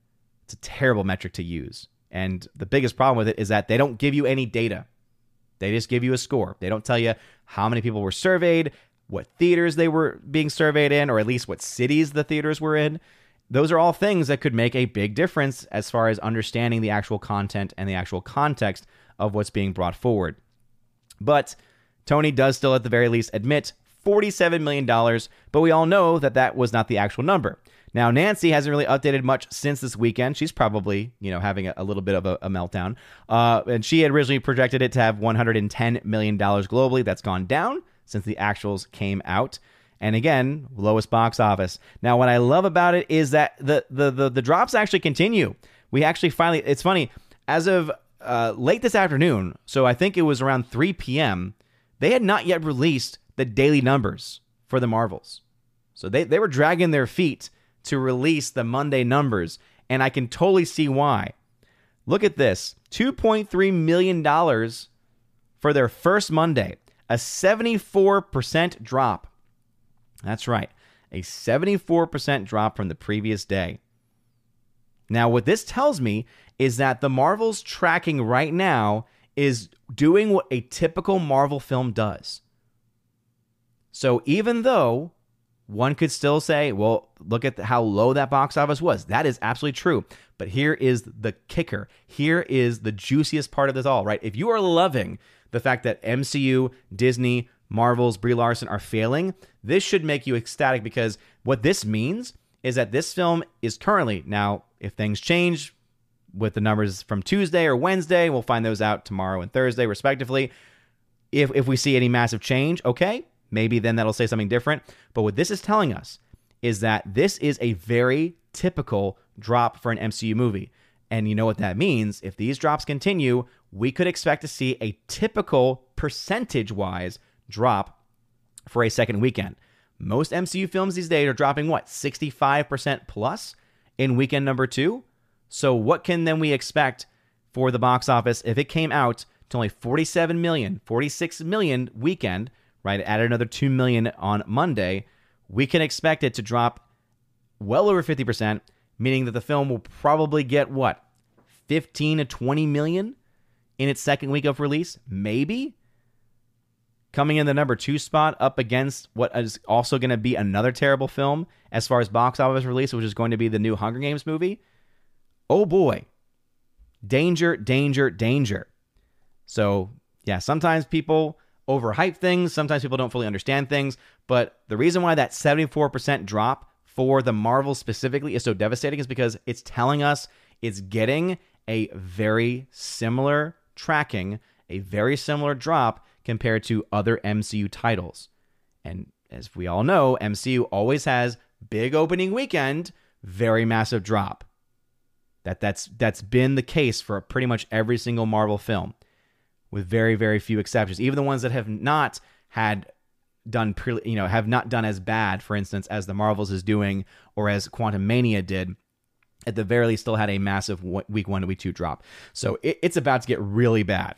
It's a terrible metric to use, and the biggest problem with it is that they don't give you any data. They just give you a score. They don't tell you how many people were surveyed, what theaters they were being surveyed in, or at least what cities the theaters were in. Those are all things that could make a big difference as far as understanding the actual content and the actual context of what's being brought forward. But Tony does still, at the very least, admit forty-seven million dollars, but we all know that that was not the actual number. Now, Nancy hasn't really updated much since this weekend. She's probably, you know, having a, a little bit of a, a meltdown. Uh, and she had originally projected it to have one hundred ten million dollars globally. That's gone down since the actuals came out. And again, lowest box office. Now, what I love about it is that the the the, the drops actually continue. We actually finally, it's funny, as of uh, late this afternoon, so I think it was around three p.m., they had not yet released the daily numbers for the Marvels. So they, they were dragging their feet to release the Monday numbers, and I can totally see why. Look at this, two point three million dollars for their first Monday, a seventy-four percent drop. That's right, a seventy-four percent drop from the previous day. Now, what this tells me is that the Marvel's tracking right now is doing what a typical Marvel film does. So even though one could still say, well, look at how low that box office was. That is absolutely true. But here is the kicker. Here is the juiciest part of this all, right? If you are loving the fact that M C U, Disney, Marvels, Brie Larson are failing, this should make you ecstatic, because what this means is that this film is currently, now, if things change with the numbers from Tuesday or Wednesday, we'll find those out tomorrow and Thursday, respectively. If if we see any massive change, okay, maybe then that'll say something different. But what this is telling us is that this is a very typical drop for an M C U movie. And you know what that means? If these drops continue, we could expect to see a typical percentage-wise drop for a second weekend. Most M C U films these days are dropping, what, sixty-five percent plus in weekend number two? So what can then we expect for the box office if it came out to only forty-seven million dollars, forty-six million dollars weekend, right? Add another two million dollars on Monday. We can expect it to drop well over fifty percent, meaning that the film will probably get, what, fifteen to twenty million dollars in its second week of release? Maybe? Coming in the number two spot, up against what is also going to be another terrible film as far as box office release, which is going to be the new Hunger Games movie. Oh boy. Danger, danger, danger. So yeah, sometimes people overhype things. Sometimes people don't fully understand things. But the reason why that seventy-four percent drop for the Marvel specifically is so devastating is because it's telling us it's getting a very similar tracking, a very similar drop compared to other M C U titles. And as we all know, M C U always has big opening weekend, very massive drop. That that's that's been the case for pretty much every single Marvel film, with very, very few exceptions. Even the ones that have not had done, pre- you know, have not done as bad, for instance, as the Marvels is doing or as Quantumania did, at the very least still had a massive week one to week two drop. So it, it's about to get really bad.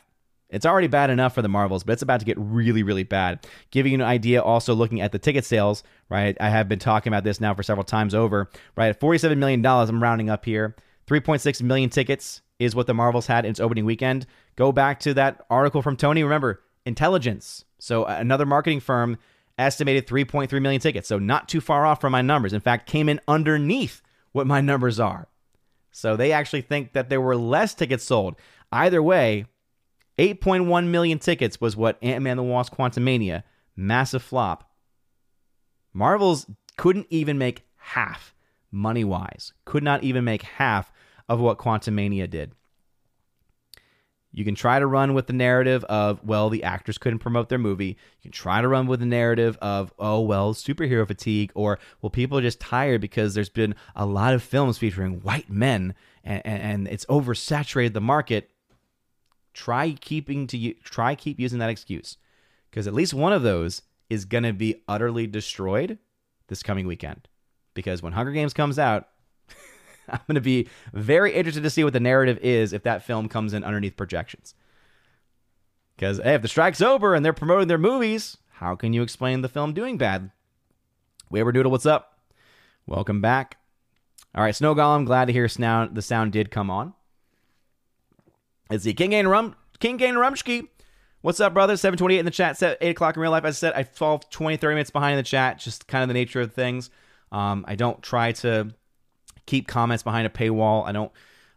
It's already bad enough for the Marvels, but it's about to get really, really bad. Giving you an idea, also looking at the ticket sales, right? I have been talking about this now for several times over, right? At forty-seven million dollars, I'm rounding up here. three point six million tickets is what the Marvels had in its opening weekend. Go back to that article from Tony. Remember, Intelligence. So another marketing firm estimated three point three million tickets. So not too far off from my numbers. In fact, came in underneath what my numbers are. So they actually think that there were less tickets sold. Either way, eight point one million tickets was what Ant-Man and the Wasp Quantumania, massive flop. Marvels couldn't even make half money-wise, could not even make half of what Quantumania did. You can try to run with the narrative of, well, the actors couldn't promote their movie. You can try to run with the narrative of, oh, well, superhero fatigue, or, well, people are just tired because there's been a lot of films featuring white men and, and it's oversaturated the market. Try keeping to you. Try keep using that excuse, because at least one of those is going to be utterly destroyed this coming weekend. Because when Hunger Games comes out, I'm going to be very interested to see what the narrative is if that film comes in underneath projections. Because hey, if the strike's over and they're promoting their movies, how can you explain the film doing bad? Waverdoodle, what's up? Welcome back. All right, Snow Golem, glad to hear sound, the sound did come on. Let's see, King Kane Rum, King Kane Rumsky. What's up, brother? seven twenty-eight in the chat, eight o'clock in real life. As I said, I fall twenty, thirty minutes behind in the chat, just kind of the nature of things. Um, I don't try to keep comments behind a paywall. I don't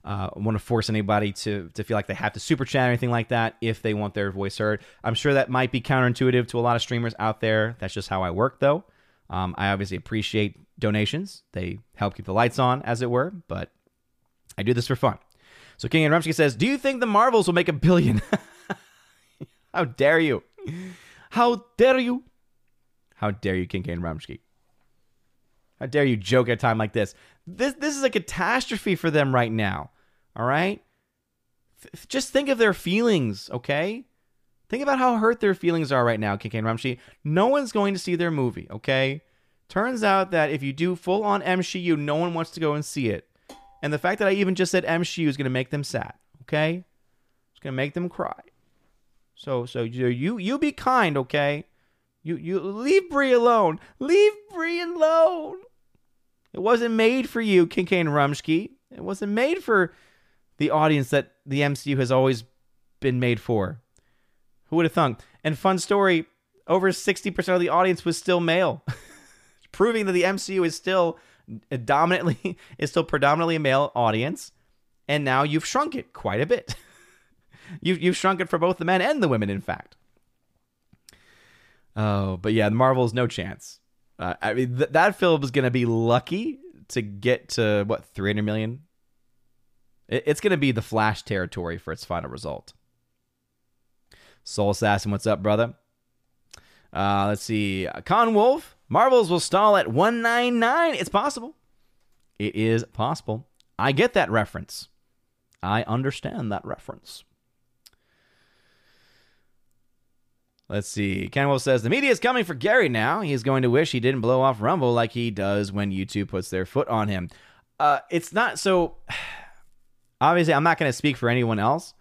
uh, want to force anybody to, to feel like they have to super chat or anything like that if they want their voice heard. I'm sure that might be counterintuitive to a lot of streamers out there. That's just how I work, though. Um, I obviously appreciate donations. They help keep the lights on, as it were, but I do this for fun. So King and Rumsky says, do you think the Marvels will make a billion? How dare you? How dare you? How dare you, King and Rumsky? How dare you joke at a time like this? This this is a catastrophe for them right now, all right? Th- just think of their feelings, okay? Think about how hurt their feelings are right now, King and Rumsky. No one's going to see their movie, okay? Turns out that if you do full-on M C U, no one wants to go and see it. And the fact that I even just said M C U is going to make them sad, okay? It's going to make them cry. So so you you be kind, okay? You you leave Brie alone. Leave Brie alone. It wasn't made for you, Kincaid Rumsky. It wasn't made for the audience that the M C U has always been made for. Who would have thunk? And fun story, over sixty percent of the audience was still male, proving that the M C U is still... dominantly is still predominantly a male audience, and now you've shrunk it quite a bit. you've you've shrunk it for both the men and the women, in fact. Oh, but yeah, Marvel's no chance. Uh, I mean, th- that film is going to be lucky to get to what three hundred million. It- it's going to be the Flash territory for its final result. Soul Assassin, what's up, brother? Uh, let's see, Con Wolf. Marvels will stall at one ninety-nine. It's possible. It is possible. I get that reference. I understand that reference. Let's see. Kenwell says, the media is coming for Gary now. He's going to wish he didn't blow off Rumble like he does when YouTube puts their foot on him. Uh, it's not so... Obviously, I'm not going to speak for anyone else.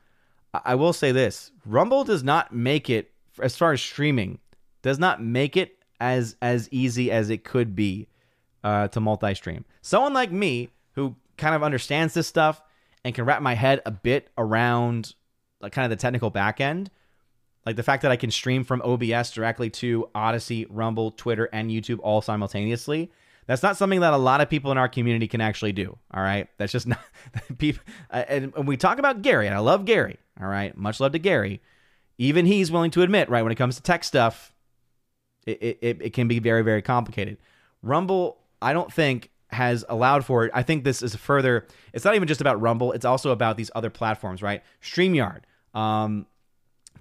I-, I will say this. Rumble does not make it, as far as streaming, does not make it as as easy as it could be uh, to multi-stream. Someone like me who kind of understands this stuff and can wrap my head a bit around like kind of the technical back end, Like the fact that I can stream from O B S directly to Odyssey, Rumble, Twitter, and YouTube all simultaneously, that's not something that a lot of people in our community can actually do, all right? That's just not... people, uh, and, and we talk about Gary, and I love Gary, all right? Much love to Gary. Even he's willing to admit, right, when it comes to tech stuff, it, it, it can be very, very complicated. Rumble, I don't think, has allowed for it. I think this is further... It's not even just about Rumble. It's also about these other platforms, right? StreamYard. Um,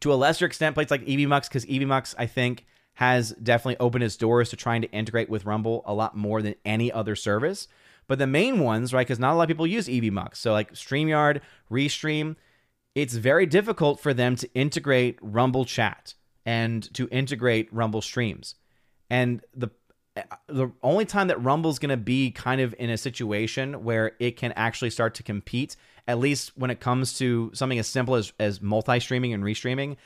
to a lesser extent, places like EVMux, because EVMux, I think, has definitely opened its doors to trying to integrate with Rumble a lot more than any other service. But the main ones, right, because not a lot of people use EVMux. So like StreamYard, Restream, it's very difficult for them to integrate Rumble chat and to integrate Rumble streams. And the the only time that Rumble's going to be kind of in a situation where it can actually start to compete, at least when it comes to something as simple as, as multi-streaming and restreaming,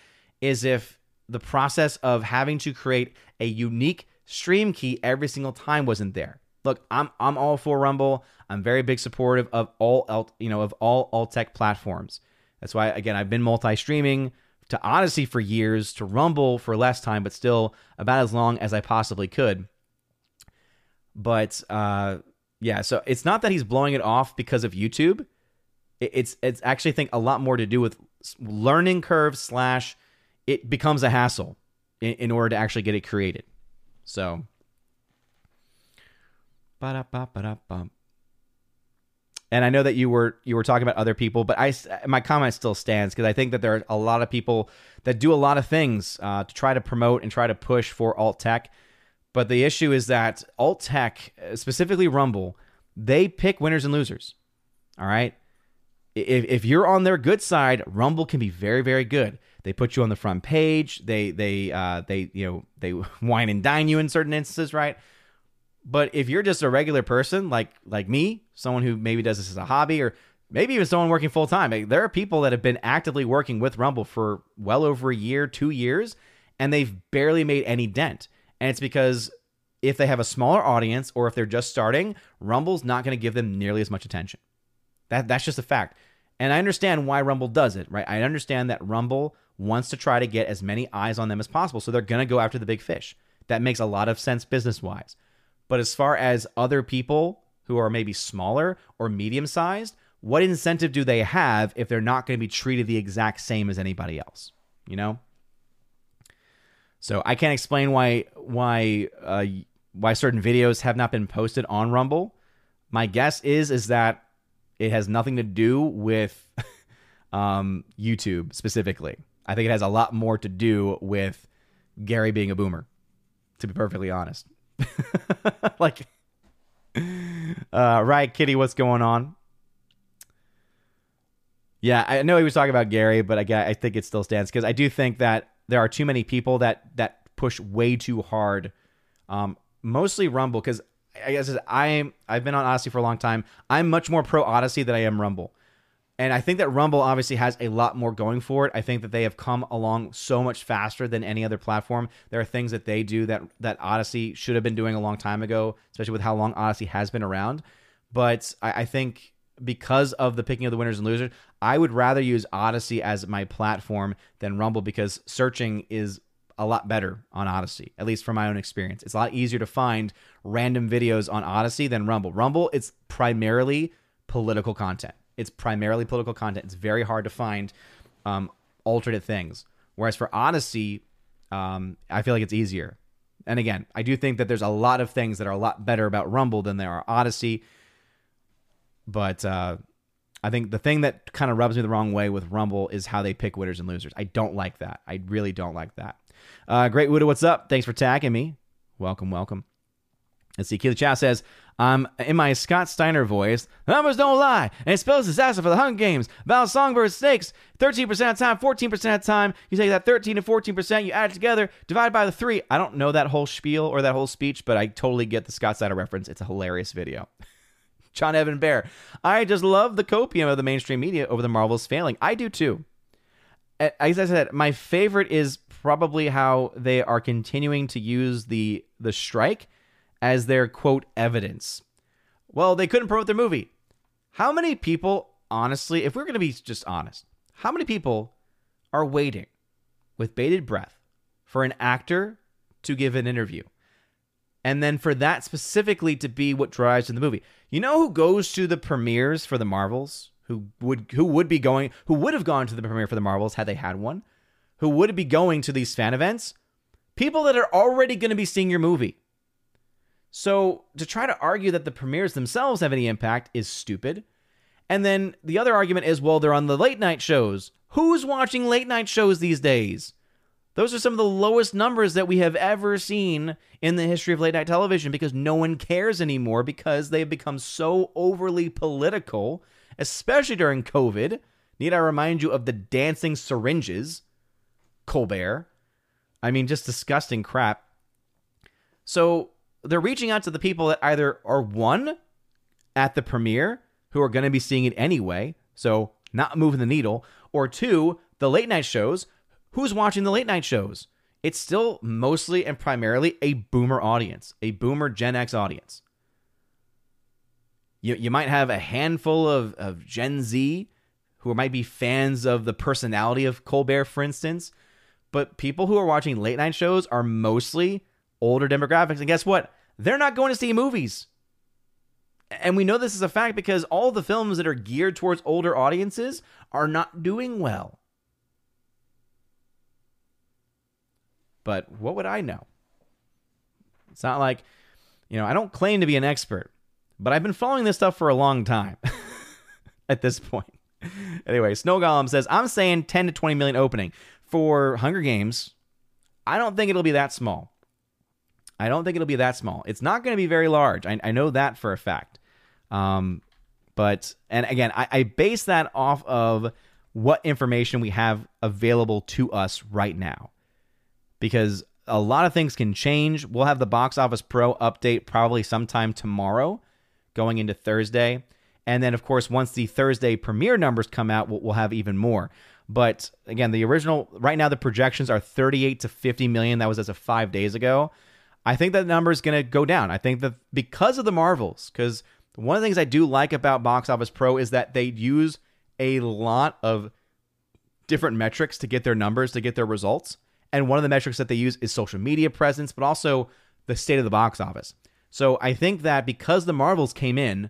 is if the process of having to create a unique stream key every single time wasn't there. Look, I'm I'm all for Rumble. I'm very big supportive of all you know of all alt tech platforms. That's why, again, I've been multi-streaming to Odyssey for years, to Rumble for less time, but still about as long as I possibly could. But uh, yeah, so it's not that he's blowing it off because of YouTube. It's it's actually, I think, a lot more to do with learning curve slash it becomes a hassle in, in order to actually get it created. So, ba-da-ba-ba-da-bum. And I know that you were you were talking about other people, but I, my comment still stands because I think that there are a lot of people that do a lot of things uh, to try to promote and try to push for alt tech. But the issue is that alt tech, specifically Rumble, they pick winners and losers. All right? If, if you're on their good side, Rumble can be very, very good. They put you on the front page. They they uh, they you know they wine and dine you in certain instances, right? But if you're just a regular person like like me, someone who maybe does this as a hobby or maybe even someone working full-time, like, there are people that have been actively working with Rumble for well over a year, two years, and they've barely made any dent. And it's because if they have a smaller audience or if they're just starting, Rumble's not going to give them nearly as much attention. That That's just a fact. And I understand why Rumble does it, right? I understand that Rumble wants to try to get as many eyes on them as possible, so they're going to go after the big fish. That makes a lot of sense business-wise. But as far as other people who are maybe smaller or medium-sized, what incentive do they have if they're not going to be treated the exact same as anybody else? You know? So I can't explain why why uh, why certain videos have not been posted on Rumble. My guess is is that it has nothing to do with um, YouTube specifically. I think it has a lot more to do with Gary being a boomer, to be perfectly honest. Like, uh, right, Kitty, what's going on? Yeah, I know he was talking about Gary, but I, I think it still stands because I do think that there are too many people that, that push way too hard, um, mostly Rumble. Because I guess I'm I've been on Odyssey for a long time. I'm much more pro Odyssey than I am Rumble, and I think that Rumble obviously has a lot more going for it. I think that they have come along so much faster than any other platform. There are things that they do that that Odyssey should have been doing a long time ago, especially with how long Odyssey has been around. But I, I think, because of the picking of the winners and losers, I would rather use Odyssey as my platform than Rumble because searching is a lot better on Odyssey, at least from my own experience. It's a lot easier to find random videos on Odyssey than Rumble. Rumble, it's primarily political content. It's primarily political content. It's very hard to find um, alternate things. Whereas for Odyssey, um, I feel like it's easier. And again, I do think that there's a lot of things that are a lot better about Rumble than there are Odyssey. But uh, I think the thing that kind of rubs me the wrong way with Rumble is how they pick winners and losers. I don't like that. I really don't like that. Uh, Great Wuda, what's up? Thanks for tagging me. Welcome, welcome. Let's see. Keely Chow says, I'm um, in my Scott Steiner voice. The numbers don't lie. And it spells disaster for the Hunger Games. Battle Songbirds Snakes, thirteen percent of the time, fourteen percent of the time. You take that thirteen and fourteen percent, you add it together, divide by the three. I don't know that whole spiel or that whole speech, but I totally get the Scott Steiner reference. It's a hilarious video. John Evan Bear, I just love the copium of the mainstream media over the Marvels failing. I do too. As I said, my favorite is probably how they are continuing to use the the strike as their, quote, evidence. Well, they couldn't promote their movie. How many people, honestly, if we're going to be just honest, how many people are waiting with bated breath for an actor to give an interview, and then for that specifically to be what drives in the movie. You know who goes to the premieres for the Marvels? Who would who would be going? Who would have gone to the premiere for the Marvels had they had one? Who would be going to these fan events? People that are already going to be seeing your movie. So to try to argue that the premieres themselves have any impact is stupid. And then the other argument is, well, they're on the late night shows. Who's watching late night shows these days? Those are some of the lowest numbers that we have ever seen in the history of late night television because no one cares anymore because they've become so overly political, especially during COVID. Need I remind you of the dancing syringes? Colbert. I mean, just disgusting crap. So they're reaching out to the people that either are one at the premiere who are going to be seeing it anyway, so not moving the needle, or two, the late night shows. Who's watching the late night shows? It's still mostly and primarily a boomer audience, a boomer Gen X audience. You, you might have a handful of, of Gen Z who might be fans of the personality of Colbert, for instance, but people who are watching late night shows are mostly older demographics, and guess what? They're not going to see movies. And we know this is a fact because all the films that are geared towards older audiences are not doing well. But what would I know? It's not like, you know, I don't claim to be an expert, but I've been following this stuff for a long time at this point. Anyway, Snow Golem says, I'm saying ten to twenty million opening. For Hunger Games, I don't think it'll be that small. I don't think it'll be that small. It's not going to be very large. I, I know that for a fact. Um, but, and again, I, I base that off of what information we have available to us right now. Because a lot of things can change. We'll have the Box Office Pro update probably sometime tomorrow, going into Thursday. And then, of course, once the Thursday premiere numbers come out, we'll, we'll have even more. But, again, the original, right now the projections are thirty-eight to fifty million. That was as of five days ago. I think that number is going to go down. I think that because of the Marvels, because one of the things I do like about Box Office Pro is that they use a lot of different metrics to get their numbers, to get their results. And one of the metrics that they use is social media presence, but also the state of the box office. So I think that because the Marvels came in,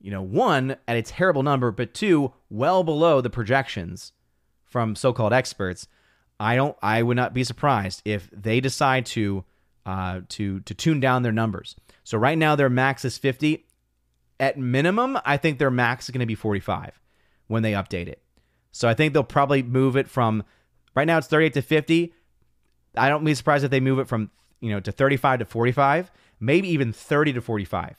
you know, one, at a terrible number, but two, well below the projections from so-called experts, I don't, I would not be surprised if they decide to Uh, to to tune down their numbers. So right now their max is fifty. At minimum, I think their max is going to be forty-five when they update it. So I think they'll probably move it from, right now it's thirty-eight to fifty. I don't be surprised if they move it from, you know, to thirty-five to forty-five, maybe even thirty to forty-five.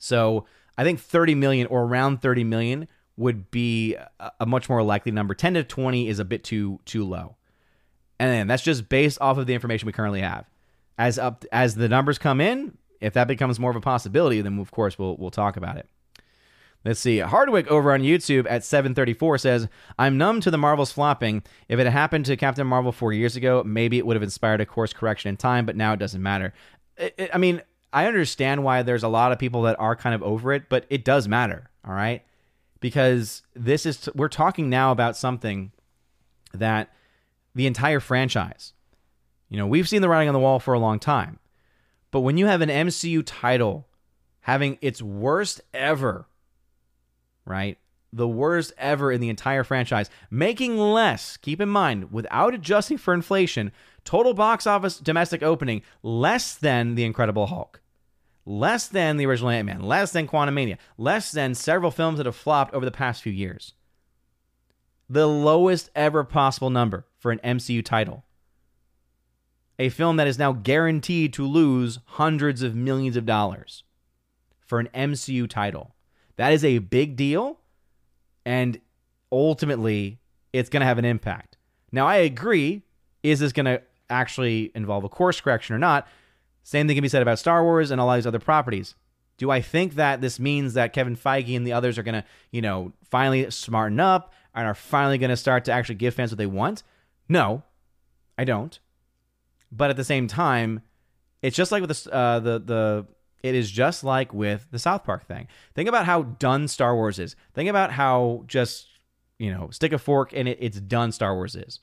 So I think thirty million or around thirty million would be a, a much more likely number. ten to twenty is a bit too too low. And then that's just based off of the information we currently have. As up as the numbers come in, if that becomes more of a possibility, then of course we'll we'll talk about it. Let's see. Hardwick over on YouTube at seven thirty-four says, "I'm numb to the Marvels flopping. If it had happened to Captain Marvel four years ago, maybe it would have inspired a course correction in time, but now it doesn't matter." It, it, I mean, I understand why there's a lot of people that are kind of over it, but it does matter, all right? Because this is t- we're talking now about something that the entire franchise. You know, we've seen the writing on the wall for a long time. But when you have an M C U title having its worst ever, right? The worst ever in the entire franchise, making less, keep in mind, without adjusting for inflation, total box office domestic opening, less than The Incredible Hulk, less than the original Ant-Man, less than Quantumania, less than several films that have flopped over the past few years. The lowest ever possible number for an M C U title. A film that is now guaranteed to lose hundreds of millions of dollars for an M C U title. That is a big deal, and ultimately, it's going to have an impact. Now, I agree, is this going to actually involve a course correction or not? Same thing can be said about Star Wars and all these other properties. Do I think that this means that Kevin Feige and the others are going to, you know, finally smarten up and are finally going to start to actually give fans what they want? No, I don't. But at the same time, it's just like with the, uh, the the it is just like with the South Park thing. Think about how done Star Wars is. Think about how just, you know, stick a fork in it, it's done Star Wars is.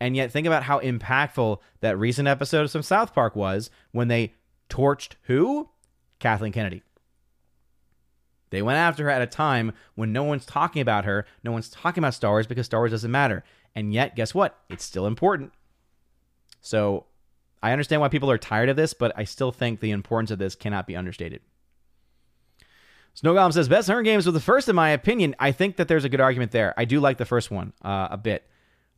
And yet think about how impactful that recent episode of some South Park was when they torched who? Kathleen Kennedy. They went after her at a time when no one's talking about her. No one's talking about Star Wars because Star Wars doesn't matter. And yet, guess what? It's still important. So I understand why people are tired of this, but I still think the importance of this cannot be understated. Snow Golem says, best Hunger Games was the first in my opinion. I think that there's a good argument there. I do like the first one uh, a bit.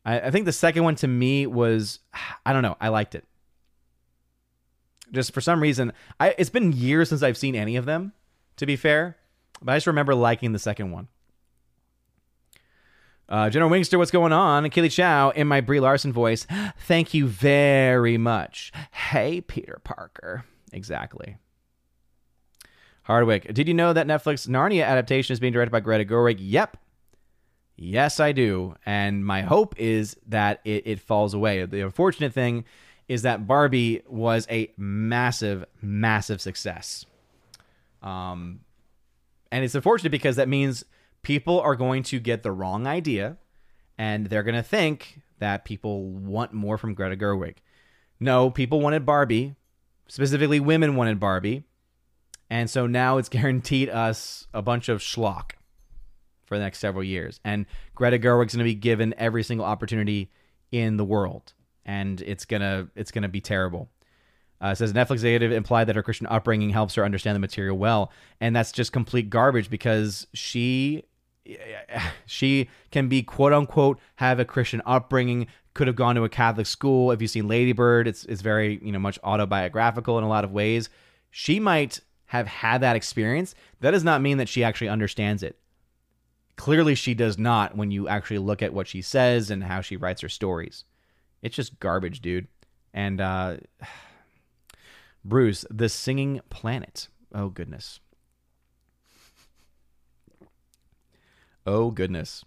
I, I think the second one to me was, I don't know, I liked it. Just for some reason, I, it's been years since I've seen any of them, to be fair. But I just remember liking the second one. Uh, General Wingster, what's going on? Achille Chow in my Brie Larson voice. Thank you very much. Hey, Peter Parker. Exactly. Hardwick, did you know that Netflix Narnia adaptation is being directed by Greta Gerwig? Yep. Yes, I do. And my hope is that it, it falls away. The unfortunate thing is that Barbie was a massive, massive success. Um, and it's unfortunate because that means people are going to get the wrong idea and they're going to think that people want more from Greta Gerwig. No, people wanted Barbie. Specifically, women wanted Barbie. And so now it's guaranteed us a bunch of schlock for the next several years. And Greta Gerwig's going to be given every single opportunity in the world. And it's going to it's gonna be terrible. Uh, it says, Netflix executive implied that her Christian upbringing helps her understand the material well. And that's just complete garbage because she, she can be, quote unquote, have a Christian upbringing, could have gone to a Catholic school. If you've seen Lady Bird, it's, it's very, you know, much autobiographical in a lot of ways. She might have had that experience. That does not mean that she actually understands it. Clearly she does not when you actually look at what she says and how she writes her stories. It's just garbage, dude. And uh, Bruce, the singing planet. Oh, goodness. Oh, goodness.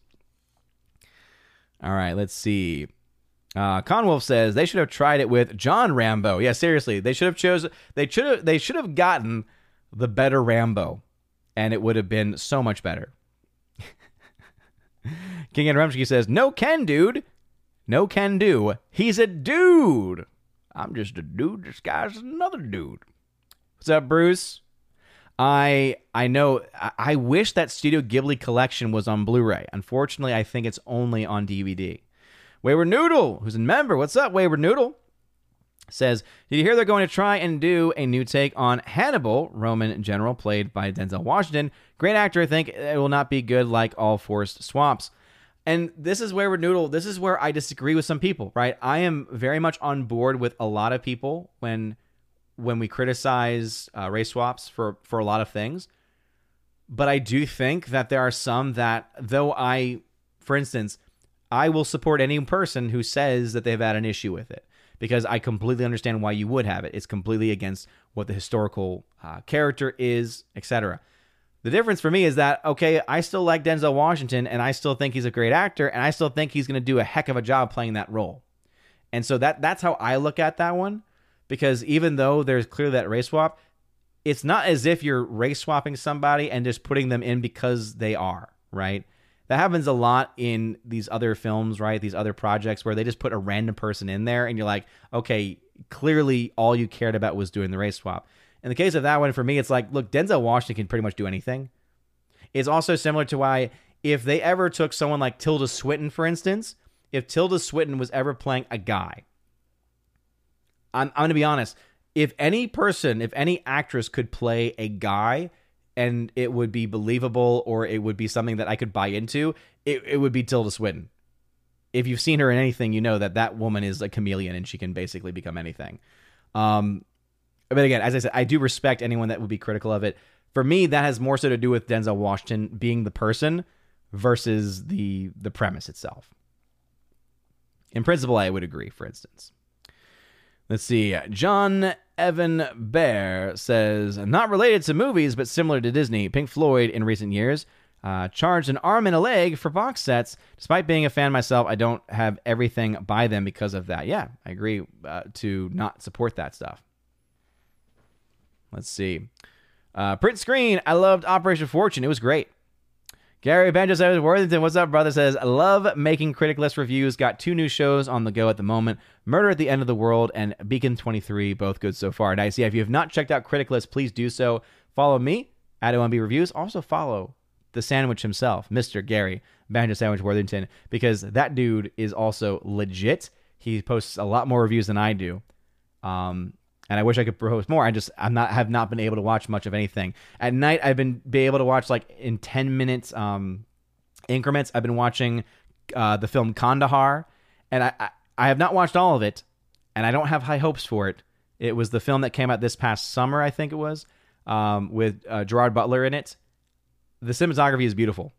All right, let's see. Uh, Conwolf says they should have tried it with John Rambo. Yeah, seriously. They should have chosen. They should have, they should have gotten the better Rambo, and it would have been so much better. King and Rumsky says, no Ken, dude. No Ken do. He's a dude. I'm just a dude disguised as another dude. What's up, Bruce? I I know. I, I wish that Studio Ghibli collection was on Blu-ray. Unfortunately, I think it's only on D V D. Wayward Noodle, who's a member. What's up, Wayward Noodle? Says, did you hear they're going to try and do a new take on Hannibal, Roman general played by Denzel Washington? Great actor, I think. It will not be good like all forced swaps. And this is where, Noodle, this is where I disagree with some people, right? I am very much on board with a lot of people when when we criticize uh, race swaps for, for a lot of things. But I do think that there are some that, though I, for instance, I will support any person who says that they've had an issue with it. Because I completely understand why you would have it. It's completely against what the historical uh, character is, et cetera. The difference for me is that, okay, I still like Denzel Washington, and I still think he's a great actor, and I still think he's going to do a heck of a job playing that role. And so that that's how I look at that one, because even though there's clearly that race swap, it's not as if you're race swapping somebody and just putting them in because they are, right? That happens a lot in these other films, right? These other projects where they just put a random person in there and you're like, okay, clearly all you cared about was doing the race swap. In the case of that one, for me, it's like, look, Denzel Washington can pretty much do anything. It's also similar to why if they ever took someone like Tilda Swinton, for instance, if Tilda Swinton was ever playing a guy, I'm, I'm going to be honest. If any person, if any actress could play a guy, and it would be believable or it would be something that I could buy into, it, it would be Tilda Swinton. If you've seen her in anything, you know that that woman is a chameleon and she can basically become anything. Um, but again, as I said, I do respect anyone that would be critical of it. For me, that has more so to do with Denzel Washington being the person versus the, the premise itself. In principle, I would agree, for instance. Let's see. John Evan Bear says, not related to movies, but similar to Disney. Pink Floyd, in recent years, uh, charged an arm and a leg for box sets. Despite being a fan myself, I don't have everything by them because of that. Yeah, I agree uh, to not support that stuff. Let's see. Uh, print screen. I loved Operation Fortune. It was great. Gary Benjamin Worthington, what's up, brother? Says, love making critic list reviews. Got two new shows on the go at the moment. Murder at the End of the World and Beacon twenty-three, both good so far. Nice. Yeah, if you have not checked out critic list, please do so. Follow me at O M B Reviews. Also follow the sandwich himself, Mister Gary Banjo Sandwich Worthington, because that dude is also legit. He posts a lot more reviews than I do. Um, and I wish I could post more. I just I'm not have not been able to watch much of anything. At night, I've been be able to watch like in ten minutes um, increments. I've been watching uh, the film Kandahar, and I, I I have not watched all of it, and I don't have high hopes for it. It was the film that came out this past summer, I think it was, um, with uh, Gerard Butler in it. The cinematography is beautiful.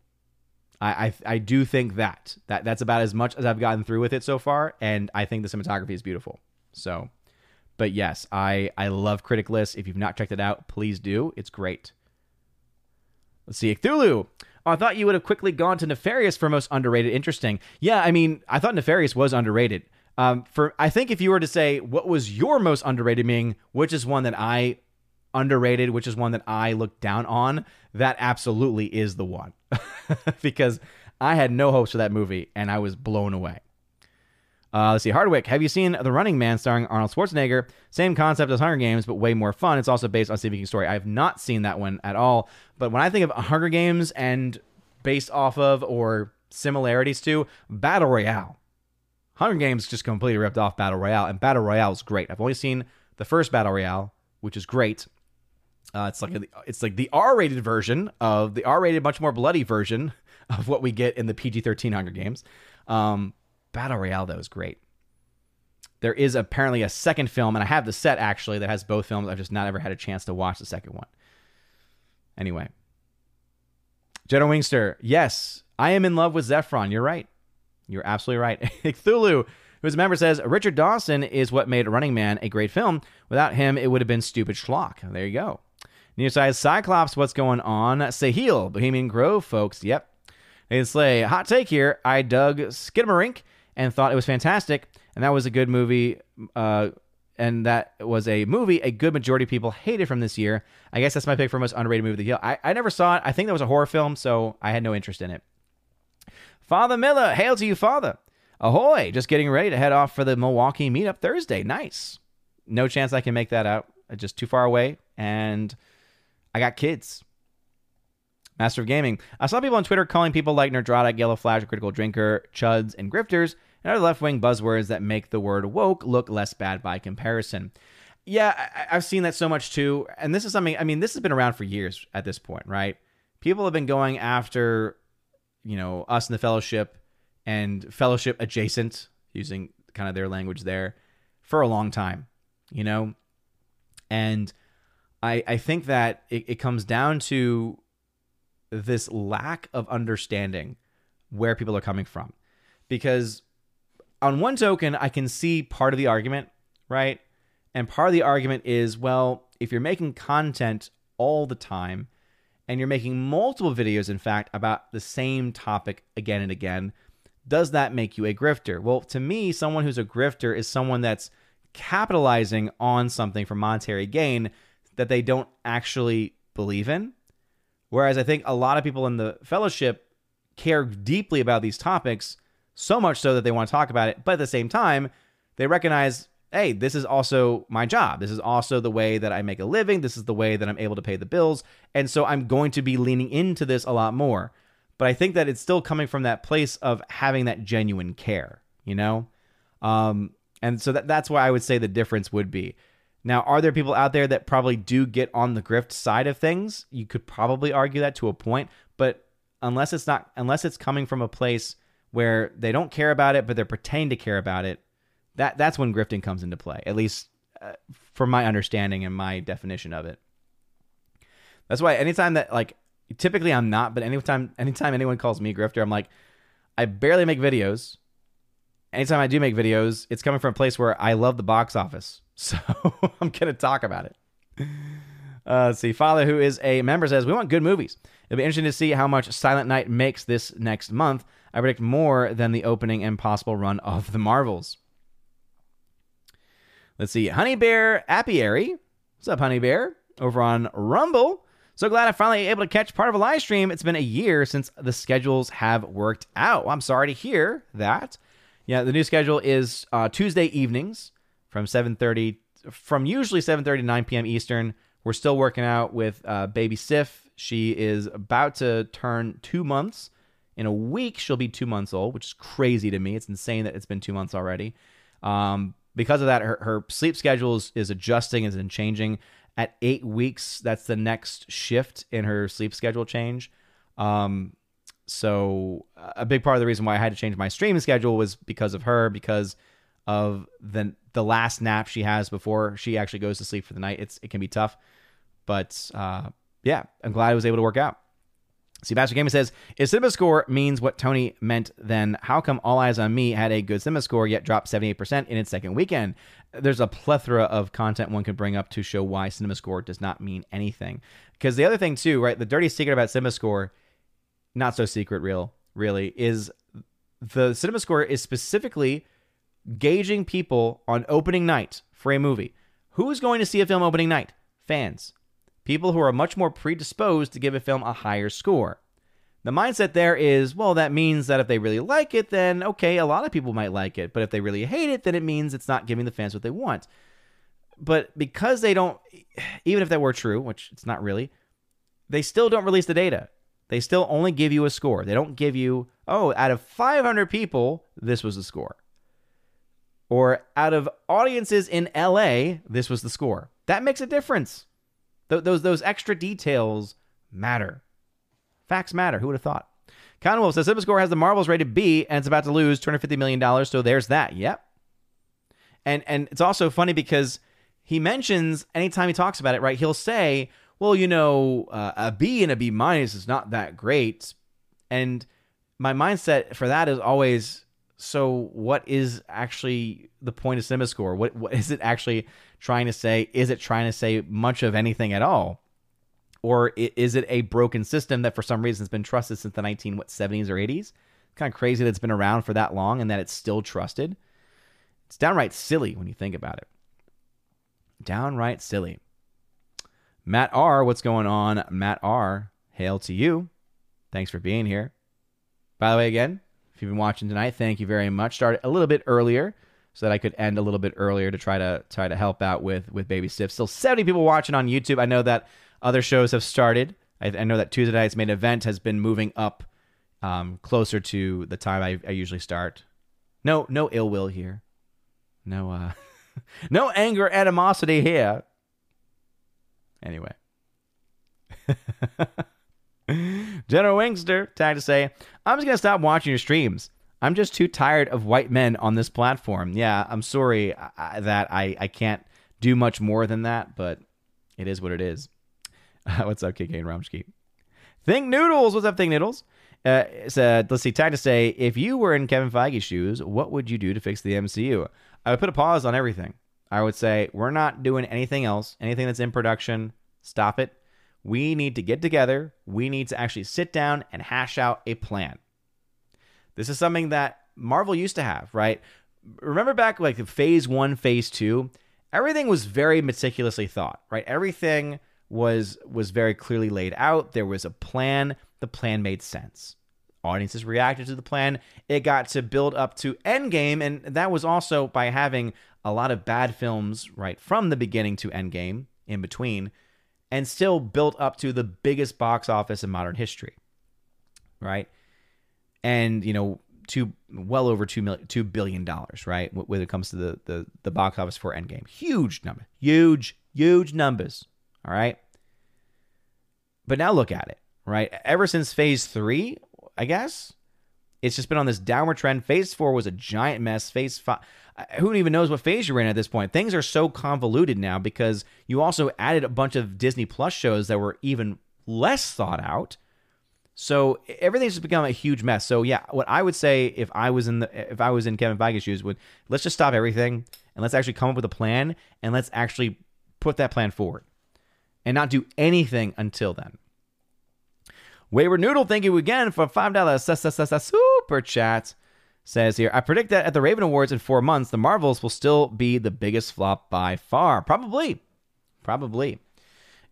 I, I I do think that that that's about as much as I've gotten through with it so far, and I think the cinematography is beautiful. So. But yes, I, I love Critic List. If you've not checked it out, please do. It's great. Let's see. Cthulhu. Oh, I thought you would have quickly gone to Nefarious for most underrated. Interesting. Yeah, I mean, I thought Nefarious was underrated. Um, for I think if you were to say, what was your most underrated, meaning which is one that I underrated, which is one that I looked down on, that absolutely is the one. Because I had no hopes for that movie, and I was blown away. Uh, let's see. Hardwick, have you seen The Running Man starring Arnold Schwarzenegger? Same concept as Hunger Games, but way more fun. It's also based on Stephen King's story. I have not seen that one at all. But when I think of Hunger Games and based off of or similarities to Battle Royale, Hunger Games just completely ripped off Battle Royale, and Battle Royale is great. I've only seen the first Battle Royale, which is great. Uh, it's like a, it's like the R-rated version of the R-rated, much more bloody version of what we get in the P G thirteen Hunger Games. Um, Battle Royale, though, is great. There is apparently a second film, and I have the set, actually, that has both films. I've just not ever had a chance to watch the second one. Anyway. Jenna Wingster, yes, I am in love with Zephron. You're right. You're absolutely right. Cthulhu, who's a member, says, Richard Dawson is what made Running Man a great film. Without him, it would have been stupid schlock. There you go. Nearsighted Cyclops, what's going on? Sahil, Bohemian Grove, folks. Yep. Nathan Slay, hot take here. I dug Skidamarink and thought it was fantastic, and that was a good movie, uh, and that was a movie a good majority of people hated from this year. I guess that's my pick for most underrated movie of the year. I, I never saw it. I think that was a horror film, so I had no interest in it. Father Miller, hail to you, Father. Ahoy, just getting ready to head off for the Milwaukee meetup Thursday. Nice. No chance I can make that out. Just too far away, and I got kids. Master of Gaming. I saw people on Twitter calling people like Nerdrotic, Yellow Flash, Critical Drinker, Chuds, and Grifters, and other left-wing buzzwords that make the word woke look less bad by comparison. Yeah, I- I've seen that so much too. And this is something, I mean, this has been around for years at this point, right? People have been going after, you know, us in the Fellowship and Fellowship adjacent, using kind of their language there, for a long time, you know? And I, I think that it, it comes down to this lack of understanding where people are coming from. Because on one token, I can see part of the argument, right? And part of the argument is, well, if you're making content all the time and you're making multiple videos, in fact, about the same topic again and again, does that make you a grifter? Well, to me, someone who's a grifter is someone that's capitalizing on something for monetary gain that they don't actually believe in. Whereas I think a lot of people in the Fellowship care deeply about these topics, so much so that they want to talk about it. But at the same time, they recognize, hey, this is also my job. This is also the way that I make a living. This is the way that I'm able to pay the bills. And so I'm going to be leaning into this a lot more. But I think that it's still coming from that place of having that genuine care, you know? Um, and so that, that's why I would say the difference would be. Now, are there people out there that probably do get on the grift side of things? You could probably argue that to a point, but unless it's not, unless it's coming from a place where they don't care about it, but they're pretending to care about it, that that's when grifting comes into play, at least uh, from my understanding and my definition of it. That's why anytime that, like, typically I'm not, but anytime anytime anyone calls me a grifter, I'm like, I barely make videos. Anytime I do make videos, it's coming from a place where I love the box office. So I'm going to talk about it. Uh, let's see. Father, who is a member, says, we want good movies. It'll be interesting to see how much Silent Night makes this next month. I predict more than the opening and possible run of The Marvels. Let's see. Honey Bear Apiary. What's up, Honey Bear? Over on Rumble So glad I finally able to catch part of a live stream. It's been a year since the schedules have worked out. Well, I'm sorry to hear that. Yeah, the new schedule is uh, Tuesday evenings from seven thirty, from usually seven thirty to nine p m Eastern. We're still working out with uh, baby Sif. She is about to turn two months. In a week, she'll be two months old, which is crazy to me. It's insane that it's been two months already. Um, because of that, her, her sleep schedule is, is adjusting, is in changing. At eight weeks, that's the next shift in her sleep schedule change. Um, so a big part of the reason why I had to change my streaming schedule was because of her, because of the the last nap she has before she actually goes to sleep for the night. It's It can be tough. But uh, yeah, I'm glad I was able to work out. See, Master Gamer says, if CinemaScore means what Tony meant, then how come All Eyes on Me had a good CinemaScore yet dropped seventy-eight percent in its second weekend? There's a plethora of content one could bring up to show why CinemaScore does not mean anything. Because the other thing too, right, the dirty secret about CinemaScore, not so secret real, really, is the CinemaScore is specifically gauging people on opening night for a movie. Who is going to see a film opening night? Fans. People who are much more predisposed to give a film a higher score. The mindset there is, well, that means that if they really like it, then, okay, a lot of people might like it. But if they really hate it, then it means it's not giving the fans what they want. But because they don't, even if that were true, which it's not really, they still don't release the data. They still only give you a score. They don't give you, oh, out of five hundred people, this was the score. Or out of audiences in L A, this was the score. That makes a difference. Th- those those extra details matter. Facts matter. Who would have thought? Conwolf says, CinemaScore has the Marvels rated B, and it's about to lose two hundred fifty million dollars, so there's that. Yep. And and it's also funny because he mentions, anytime he talks about it, right, he'll say, well, you know, uh, a B and a B minus is not that great. And my mindset for that is always, so what is actually the point of CinemaScore? What what is it actually trying to say? Is it trying to say much of anything at all, or is it a broken system that for some reason has been trusted since the nineteen what seventies or eighties? Kind of crazy that it's been around for that long and that it's still trusted. It's downright silly when you think about it. Downright silly. Matt R, what's going on? Matt R, hail to you. Thanks for being here. By the way, again, if you've been watching tonight, thank you very much. Started a little bit earlier so that I could end a little bit earlier to try to try to help out with with Baby Stiff. Still seventy people watching on YouTube. I know that other shows have started. I, I know that Tuesday night's main event has been moving up um, closer to the time I, I usually start. No, no ill will here. No, uh, no anger, animosity here. Anyway. General Wingster, tag to say, I'm just going to stop watching your streams. I'm just too tired of white men on this platform. Yeah, I'm sorry that I, I can't do much more than that, but it is what it is. Uh, what's up, K K and Romsky? Think Noodles. What's up, Think Noodles? Uh, so, let's see, tag to say, if you were in Kevin Feige's shoes, what would you do to fix the M C U? I would put a pause on everything. I would say, we're not doing anything else, anything that's in production, stop it. We need to get together. We need to actually sit down and hash out a plan. This is something that Marvel used to have, right? Remember back like phase one, phase two, everything was very meticulously thought, right? Everything was was very clearly laid out. There was a plan. The plan made sense. Audiences reacted to the plan. It got to build up to Endgame, and that was also by having a lot of bad films right from the beginning to Endgame in between, and still built up to the biggest box office in modern history, right? And, you know, two, well over two billion dollars, right, when it comes to the, the, the box office for Endgame. Huge number, huge, huge numbers, all right? But now look at it, right? Ever since phase three, I guess, it's just been on this downward trend. Phase four was a giant mess. Phase five, who even knows what phase you're in at this point? Things are so convoluted now because you also added a bunch of Disney Plus shows that were even less thought out. So everything's just become a huge mess. So yeah, what I would say if I was in the if I was in Kevin Feige's shoes would, let's just stop everything and let's actually come up with a plan and let's actually put that plan forward and not do anything until then. Wayward Noodle, thank you again for five dollars super chat. Says here, I predict that at the Raven Awards in four months, the Marvels will still be the biggest flop by far. Probably. Probably.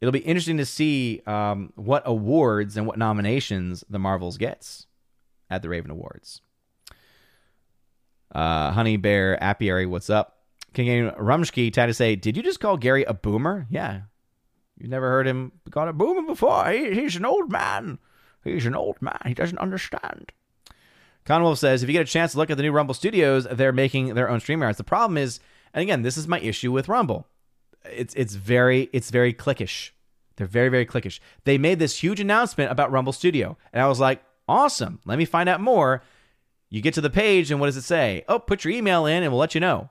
it'll be interesting to see um, what awards and what nominations The Marvels gets at the Raven Awards. Uh, Honey Bear Apiary, what's up? King Rumshki tried to say, did you just call Gary a boomer? Yeah. You've never heard him called a boomer before. He, he's an old man. He's an old man. He doesn't understand. Conwolf says, if you get a chance to look at the new Rumble Studios, they're making their own stream ads. The problem is, and again, this is my issue with Rumble. It's it's very it's very cliquish. They're very, very cliquish. They made this huge announcement about Rumble Studio, and I was like, awesome. Let me find out more. You get to the page, and what does it say? Oh, put your email in, and we'll let you know.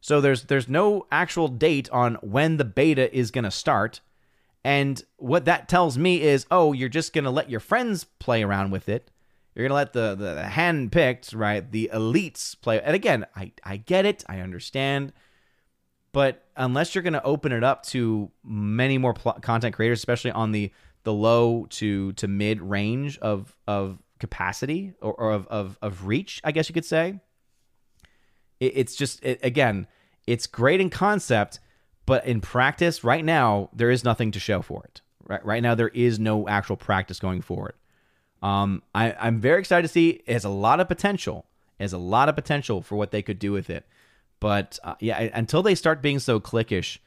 So there's there's no actual date on when the beta is going to start. And what that tells me is, oh, you're just going to let your friends play around with it. You're going to let the, the, the hand-picked, right, the elites play. And again, I, I get it. I understand. But unless you're going to open it up to many more pl- content creators, especially on the, the low to, to mid-range of, of capacity or, or of, of, of reach, I guess you could say, it, it's just, it, again, it's great in concept. But in practice, right now, there is nothing to show for it. Right, right now, there is no actual practice going forward. Um, I, I'm very excited to see. It has a lot of potential. It has a lot of potential for what they could do with it. But uh, yeah, until they start being so cliquish,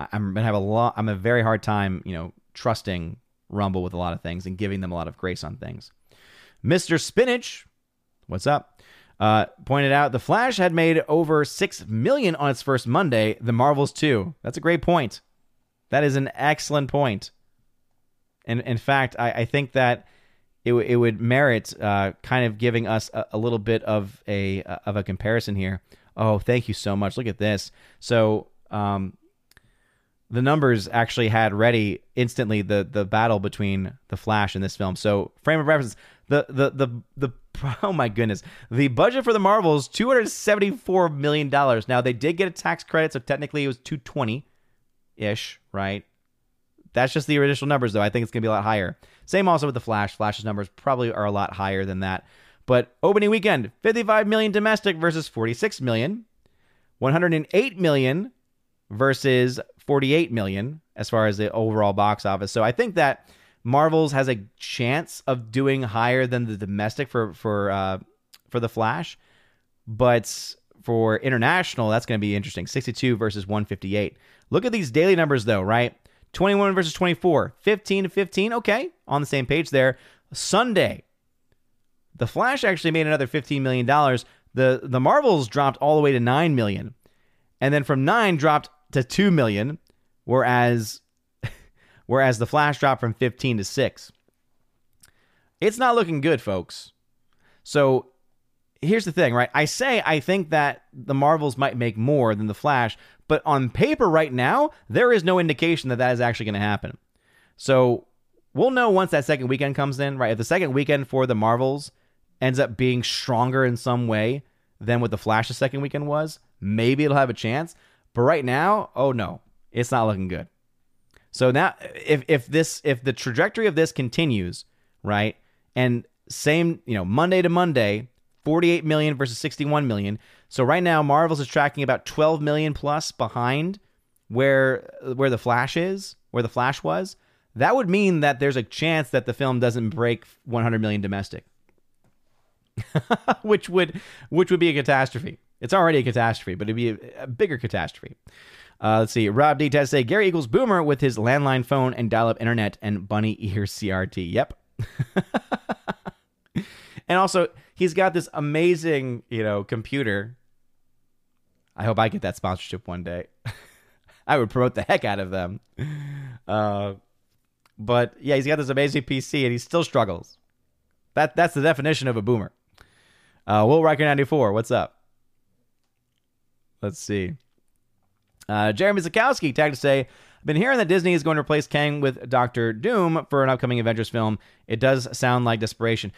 I'm gonna have a lot. I'm a very hard time, you know, trusting Rumble with a lot of things and giving them a lot of grace on things. Mister Spinach, what's up? Uh, pointed out The Flash had made over six million dollars on its first Monday. The Marvels too. That's a great point. That is an excellent point. And in fact, I, I think that it, w- it would merit uh, kind of giving us a, a little bit of a uh, of a comparison here. Oh, thank you so much. Look at this. So um, the numbers actually had ready instantly the the battle between The Flash and this film. So frame of reference, the the the the. Oh my goodness. The budget for The Marvels, two hundred seventy-four million dollars. Now they did get a tax credit, so technically it was two hundred twenty-ish, right? That's just the initial numbers though. I think it's going to be a lot higher. Same also with The Flash. Flash's numbers probably are a lot higher than that. But opening weekend, fifty-five million domestic versus forty-six million, one hundred eight million versus forty-eight million as far as the overall box office. So I think that Marvels has a chance of doing higher than the domestic for for uh, for The Flash, but for international, that's going to be interesting. sixty-two versus one fifty-eight. Look at these daily numbers, though, right? twenty-one versus twenty-four. fifteen to fifteen. Okay, on the same page there. Sunday, The Flash actually made another fifteen million dollars. The the Marvels dropped all the way to nine million dollars. And then from nine dropped to two million dollars, whereas... Whereas The Flash dropped from fifteen to six. It's not looking good, folks. So here's the thing, right? I say I think that the Marvels might make more than The Flash, but on paper right now, there is no indication that that is actually going to happen. So we'll know once that second weekend comes in, right? If the second weekend for the Marvels ends up being stronger in some way than what The Flash's second weekend was, maybe it'll have a chance. But right now, oh no, it's not looking good. So now, if if this if the trajectory of this continues, right, and same, you know, Monday to Monday, forty-eight million versus sixty-one million. So right now, Marvels is tracking about twelve million plus behind where where the Flash is, where the Flash was. That would mean that there's a chance that the film doesn't break one hundred million domestic, which would which would be a catastrophe. It's already a catastrophe, but it'd be a, a bigger catastrophe. Uh, let's see. Rob D. Tess say Gary equals boomer with his landline phone and dial-up internet and bunny ear C R T. Yep. And also, he's got this amazing, you know, computer. I hope I get that sponsorship one day. I would promote the heck out of them. Uh, but yeah, he's got this amazing P C and he still struggles. That that's the definition of a boomer. Uh, Will Riker ninety-four, what's up? Let's see. Uh, Jeremy Zakowski tagged to say, I've been hearing that Disney is going to replace Kang with Doctor Doom for an upcoming Avengers film. It does sound like desperation.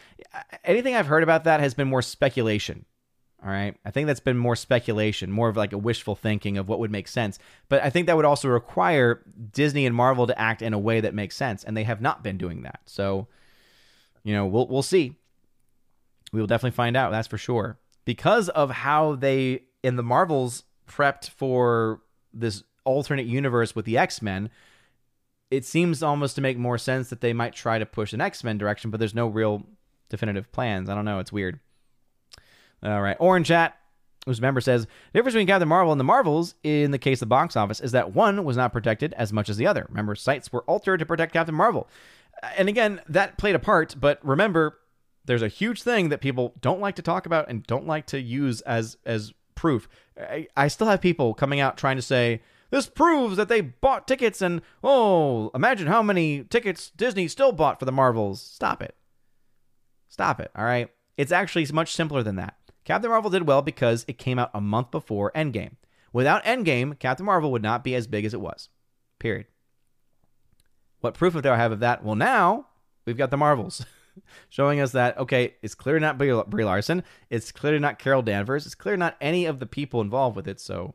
Anything I've heard about that has been more speculation. All right. I think that's been more speculation, more of like a wishful thinking of what would make sense. But I think that would also require Disney and Marvel to act in a way that makes sense. And they have not been doing that. So, you know, we'll, we'll see. We will definitely find out. That's for sure. Because of how they, in the Marvels, prepped for this alternate universe with the X-Men, it seems almost to make more sense that they might try to push an X-Men direction, but there's no real definitive plans. I don't know. It's weird. All right. Orange Chat, whose member says, the difference between Captain Marvel and the Marvels in the case of the box office is that one was not protected as much as the other. Remember, sites were altered to protect Captain Marvel. And again, that played a part, but remember, there's a huge thing that people don't like to talk about and don't like to use as as proof. I, I still have people coming out trying to say, this proves that they bought tickets and, oh, imagine how many tickets Disney still bought for the Marvels. Stop it. Stop it, all right? It's actually much simpler than that. Captain Marvel did well because it came out a month before Endgame. Without Endgame, Captain Marvel would not be as big as it was. Period. What proof do I have of that? Well, now we've got the Marvels showing us that, okay, it's clearly not Brie Larson. It's clearly not Carol Danvers. It's clearly not any of the people involved with it. So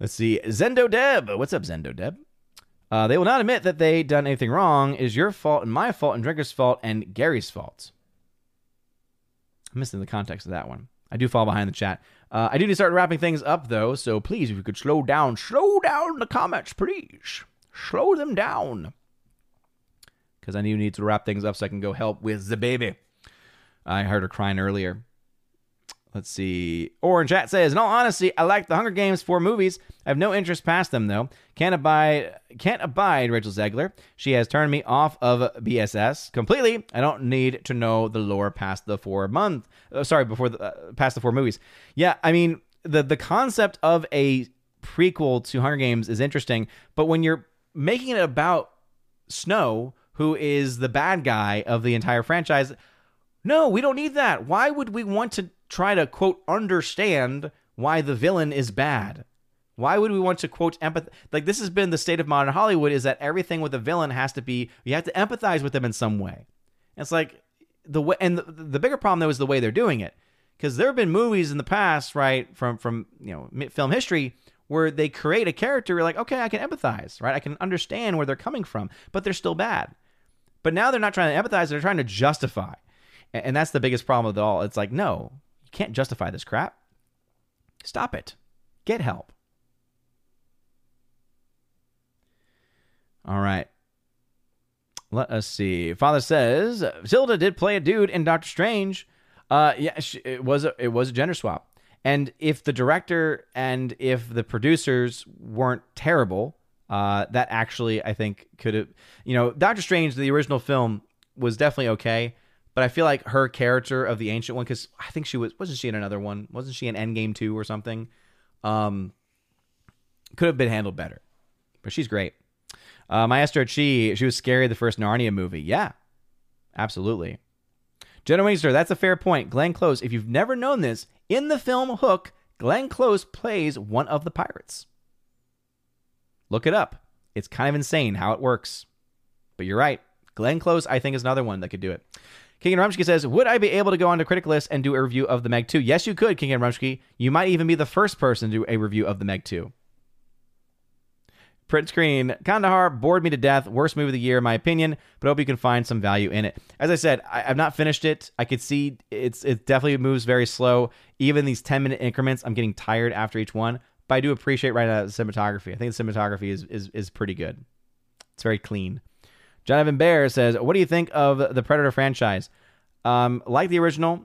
let's see. Zendo Deb. What's up, Zendo Deb? Uh, they will not admit that they done anything wrong. It is your fault and my fault and Drinker's fault and Gary's fault. I'm missing the context of that one. I do fall behind the chat. Uh, I do need to start wrapping things up, though. So please, if you could slow down, slow down the comments, please. Slow them down. Because I do need to wrap things up so I can go help with the baby. I heard her crying earlier. Let's see. Orange Chat says, in all honesty, I like the Hunger Games for movies. I have no interest past them, though. Can't abide, can't abide Rachel Zegler. She has turned me off of B S S completely. I don't need to know the lore past the four month. Uh, sorry, before the uh, past the four movies. Yeah, I mean, the the concept of a prequel to Hunger Games is interesting, but when you're making it about Snow, who is the bad guy of the entire franchise, no, we don't need that. Why would we want to try to, quote, understand why the villain is bad? Why would we want to, quote, empathize? Like, this has been the state of modern Hollywood, is that everything with a villain has to be, you have to empathize with them in some way. And it's like, the way, and the, the bigger problem, though, is the way they're doing it. Because there have been movies in the past, right, from, from you know, film history, where they create a character, you're like, okay, I can empathize, right? I can understand where they're coming from, but they're still bad. But now they're not trying to empathize, they're trying to justify. And that's the biggest problem of it all. It's like, no, you can't justify this crap. Stop it. Get help. All right. Let us see. Father says, Tilda did play a dude in Doctor Strange. Uh, yeah, she, it was a, it was a gender swap. And if the director and if the producers weren't terrible, uh, that actually, I think, could have... You know, Doctor Strange, the original film, was definitely okay, but I feel like her character of the ancient one, because I think she was... Wasn't she in another one? Wasn't she in Endgame two or something? Um, could have been handled better. But she's great. Um, I asked her, she, she was scary the first Narnia movie. Yeah, absolutely. Jenna Wingster, that's a fair point. Glenn Close, if you've never known this... In the film Hook, Glenn Close plays one of the pirates. Look it up. It's kind of insane how it works. But you're right. Glenn Close, I think, is another one that could do it. King and Rumsky says, would I be able to go onto Critic List and do a review of the Meg two? Yes, you could, King and Rumsky. You might even be the first person to do a review of the Meg two. Print screen. Kandahar bored me to death. Worst movie of the year, in my opinion, but hope you can find some value in it. As I said, I, I've not finished it. I could see it's it definitely moves very slow. Even these ten-minute increments, I'm getting tired after each one, but I do appreciate right now the cinematography. I think the cinematography is, is, is pretty good. It's very clean. Jonathan Bear says, what do you think of the Predator franchise? Um, like the original,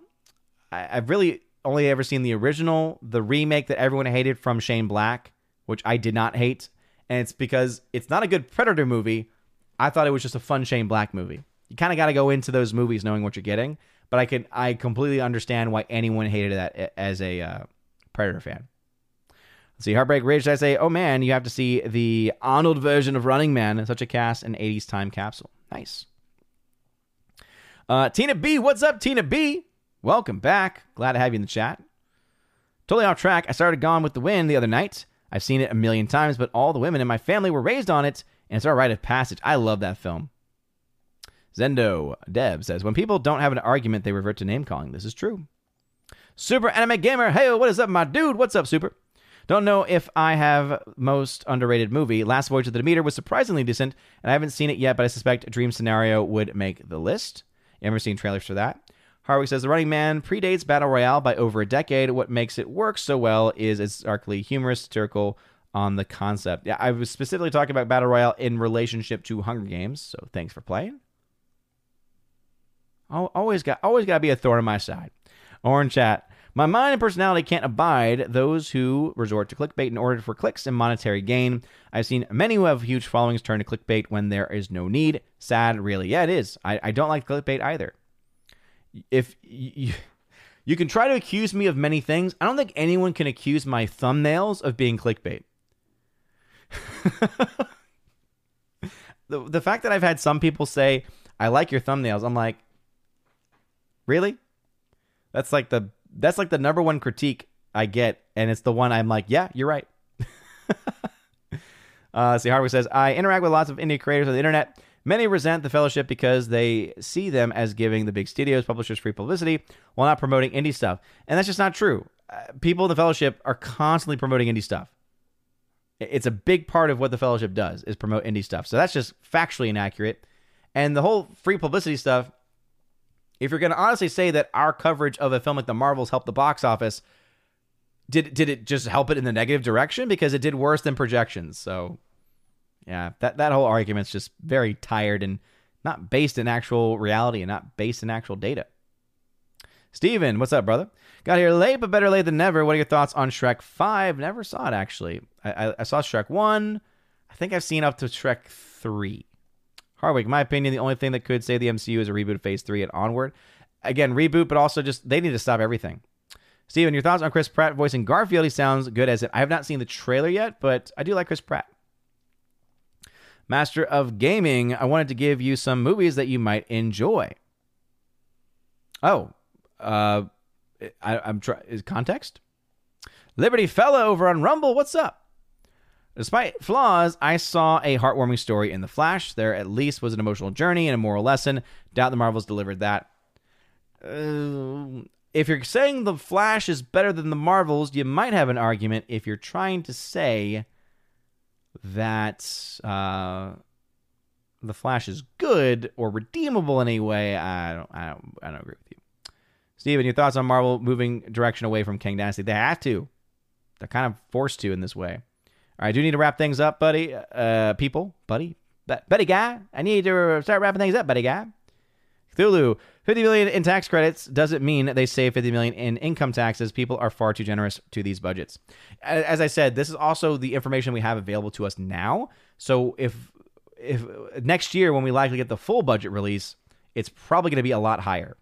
I, I've really only ever seen the original, the remake that everyone hated from Shane Black, which I did not hate. And it's because it's not a good Predator movie. I thought it was just a fun Shane Black movie. You kind of got to go into those movies knowing what you're getting. But I can I completely understand why anyone hated that as a uh, Predator fan. Let's see. Heartbreak Ridge, I say, oh man, you have to see the Arnold version of Running Man. Such a cast and eighties time capsule. Nice. Uh, Tina B. What's up, Tina B? Welcome back. Glad to have you in the chat. Totally off track. I started Gone with the Wind the other night. I've seen it a million times, but all the women in my family were raised on it, and it's our rite of passage. I love that film. Zendo Dev says, when people don't have an argument, they revert to name-calling. This is true. Super Anime Gamer, hey, what is up, my dude? What's up, Super? Don't know if I have most underrated movie. Last Voyage of the Demeter was surprisingly decent, and I haven't seen it yet, but I suspect Dream Scenario would make the list. You ever seen trailers for that? Harwick says, The Running Man predates Battle Royale by over a decade. What makes it work so well is its darkly humorous, satirical on the concept. Yeah, I was specifically talking about Battle Royale in relationship to Hunger Games, so thanks for playing. Always got, always got to be a thorn in my side. Orange chat. My mind and personality can't abide those who resort to clickbait in order for clicks and monetary gain. I've seen many who have huge followings turn to clickbait when there is no need. Sad, really. Yeah, it is. I, I don't like clickbait either. If you, you can try to accuse me of many things, I don't think anyone can accuse my thumbnails of being clickbait. the, the fact that I've had some people say, I like your thumbnails, I'm like, really? That's like the that's like the number one critique I get, and it's the one I'm like, yeah, you're right. uh, see, Harvey says, I interact with lots of indie creators on the internet. Many resent the fellowship because they see them as giving the big studios, publishers free publicity while not promoting indie stuff. And that's just not true. Uh, people in the fellowship are constantly promoting indie stuff. It's a big part of what the fellowship does is promote indie stuff. So that's just factually inaccurate. And the whole free publicity stuff, if you're going to honestly say that our coverage of a film like The Marvels helped the box office, did did it just help it in the negative direction? Because it did worse than projections. So, yeah, that, that whole argument's just very tired and not based in actual reality and not based in actual data. Steven, what's up, brother? Got here late, but better late than never. What are your thoughts on Shrek five? Never saw it, actually. I, I, I saw Shrek one. I think I've seen up to Shrek three. Harwick, in my opinion, the only thing that could save the M C U is a reboot of Phase three and onward. Again, reboot, but also just, they need to stop everything. Steven, your thoughts on Chris Pratt voicing Garfield? He sounds good as it. I have not seen the trailer yet, but I do like Chris Pratt. Master of Gaming, I wanted to give you some movies that you might enjoy. Oh, uh, I, I'm trying, is context? Liberty Fella over on Rumble, what's up? Despite flaws, I saw a heartwarming story in The Flash. There at least was an emotional journey and a moral lesson. Doubt the Marvels delivered that. Uh, if you're saying The Flash is better than The Marvels, you might have an argument if you're trying to say that uh, The Flash is good or redeemable in any way. I don't, I don't, I don't agree with you. Steven, your thoughts on Marvel moving direction away from Kang Dynasty? They have to. They're kind of forced to in this way. I do need to wrap things up, buddy, uh, people, buddy, but, buddy guy. I need to start wrapping things up, buddy guy. Cthulhu, fifty million dollars in tax credits doesn't mean they save fifty million dollars in income taxes. People are far too generous to these budgets. As I said, this is also the information we have available to us now. So if if next year when we likely get the full budget release, it's probably going to be a lot higher.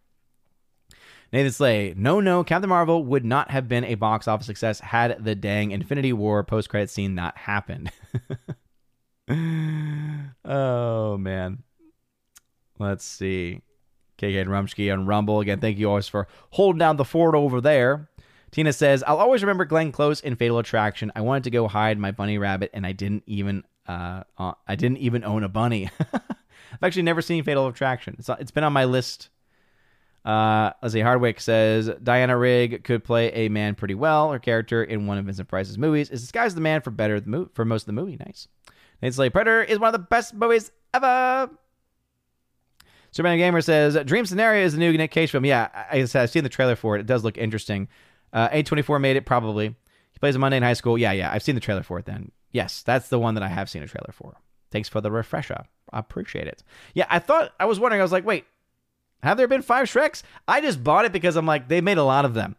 Nathan Slay, no, no, Captain Marvel would not have been a box office success had the dang Infinity War post-credit scene not happened. Oh, man. Let's see. K K and Rumsky on Rumble. Again, thank you always for holding down the fort over there. Tina says, I'll always remember Glenn Close in Fatal Attraction. I wanted to go hide my bunny rabbit, and I didn't even uh, uh, I didn't even own a bunny. I've actually never seen Fatal Attraction. It's, it's been on my list. Uh, let's see, Hardwick says, Diana Rigg could play a man pretty well. Her character in one of Vincent Price's movies is disguised as the man for better the mo- for most of the movie. Nice. Nate Slay, Predator is one of the best movies ever. Superman Gamer says, Dream Scenario is the new Nick Cage film. Yeah, I, I've seen the trailer for it. It does look interesting. Uh, A twenty-four made it, probably. He plays a Monday in high school. Yeah, yeah, I've seen the trailer for it then. Yes, that's the one that I have seen a trailer for. Thanks for the refresher. I appreciate it. Yeah, I thought, I was wondering, I was like, wait, have there been five Shreks? I just bought it because I'm like, they made a lot of them.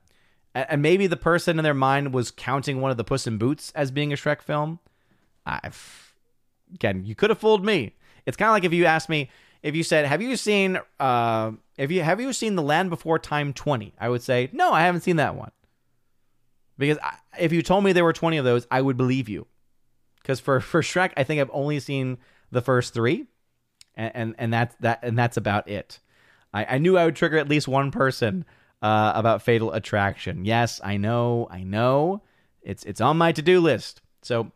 And maybe the person in their mind was counting one of the Puss in Boots as being a Shrek film. I've, again, you could have fooled me. It's kind of like if you asked me, if you said, have you seen uh, if you have you seen The Land Before Time twenty? I would say, no, I haven't seen that one. Because I, if you told me there were twenty of those, I would believe you. Because for, for Shrek, I think I've only seen the first three. And, and, and, that's, that, and that's about it. I, I knew I would trigger at least one person uh, about Fatal Attraction. Yes, I know, I know. It's it's on my to-do list. So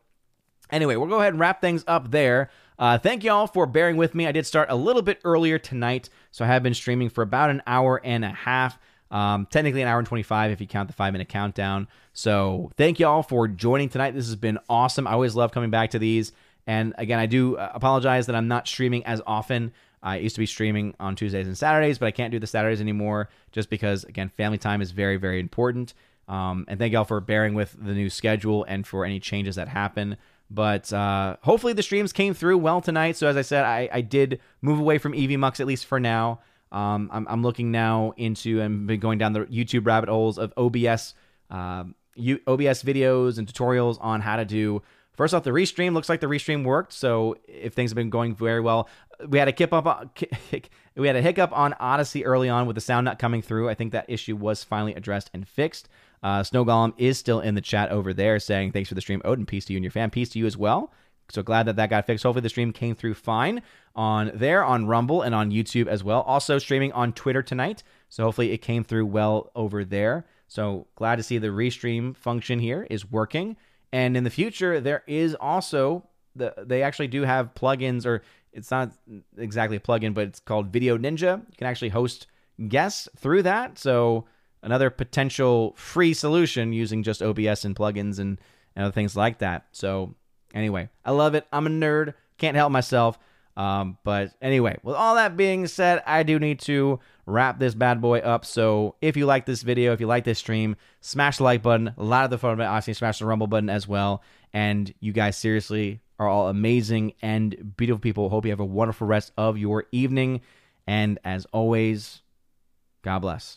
anyway, we'll go ahead and wrap things up there. Uh, thank you all for bearing with me. I did start a little bit earlier tonight, so I have been streaming for about an hour and a half. Um, technically an hour and twenty-five if you count the five-minute countdown. So thank you all for joining tonight. This has been awesome. I always love coming back to these. And again, I do apologize that I'm not streaming as often. I used to be streaming on Tuesdays and Saturdays, but I can't do the Saturdays anymore just because, again, family time is very, very important. Um, and thank y'all for bearing with the new schedule and for any changes that happen. But uh, hopefully the streams came through well tonight. So as I said, I, I did move away from E V Mux, at least for now. Um, I'm, I'm looking now into and been going down the YouTube rabbit holes of O B S, um, U- O B S videos and tutorials on how to do. First off, the restream looks like the restream worked. So if things have been going very well, we had a kip up, we had a hiccup on Odyssey early on with the sound not coming through. I think that issue was finally addressed and fixed. Uh, Snow Golem is still in the chat over there saying, thanks for the stream, Odin. Peace to you and your fam. Peace to you as well. So glad that that got fixed. Hopefully the stream came through fine on there, on Rumble, and on YouTube as well. Also streaming on Twitter tonight. So hopefully it came through well over there. So glad to see the restream function here is working. And in the future, there is also, the they actually do have plugins, or it's not exactly a plugin, but it's called Video Ninja. You can actually host guests through that. So another potential free solution using just O B S and plugins and, and other things like that. So anyway, I love it. I'm a nerd. Can't help myself. Um, but anyway, with all that being said, I do need to wrap this bad boy up. So if you like this video, if you like this stream, smash the like button. A lot of the fun, obviously, smash the Rumble button as well. And you guys seriously are all amazing and beautiful people. Hope you have a wonderful rest of your evening. And as always, God bless.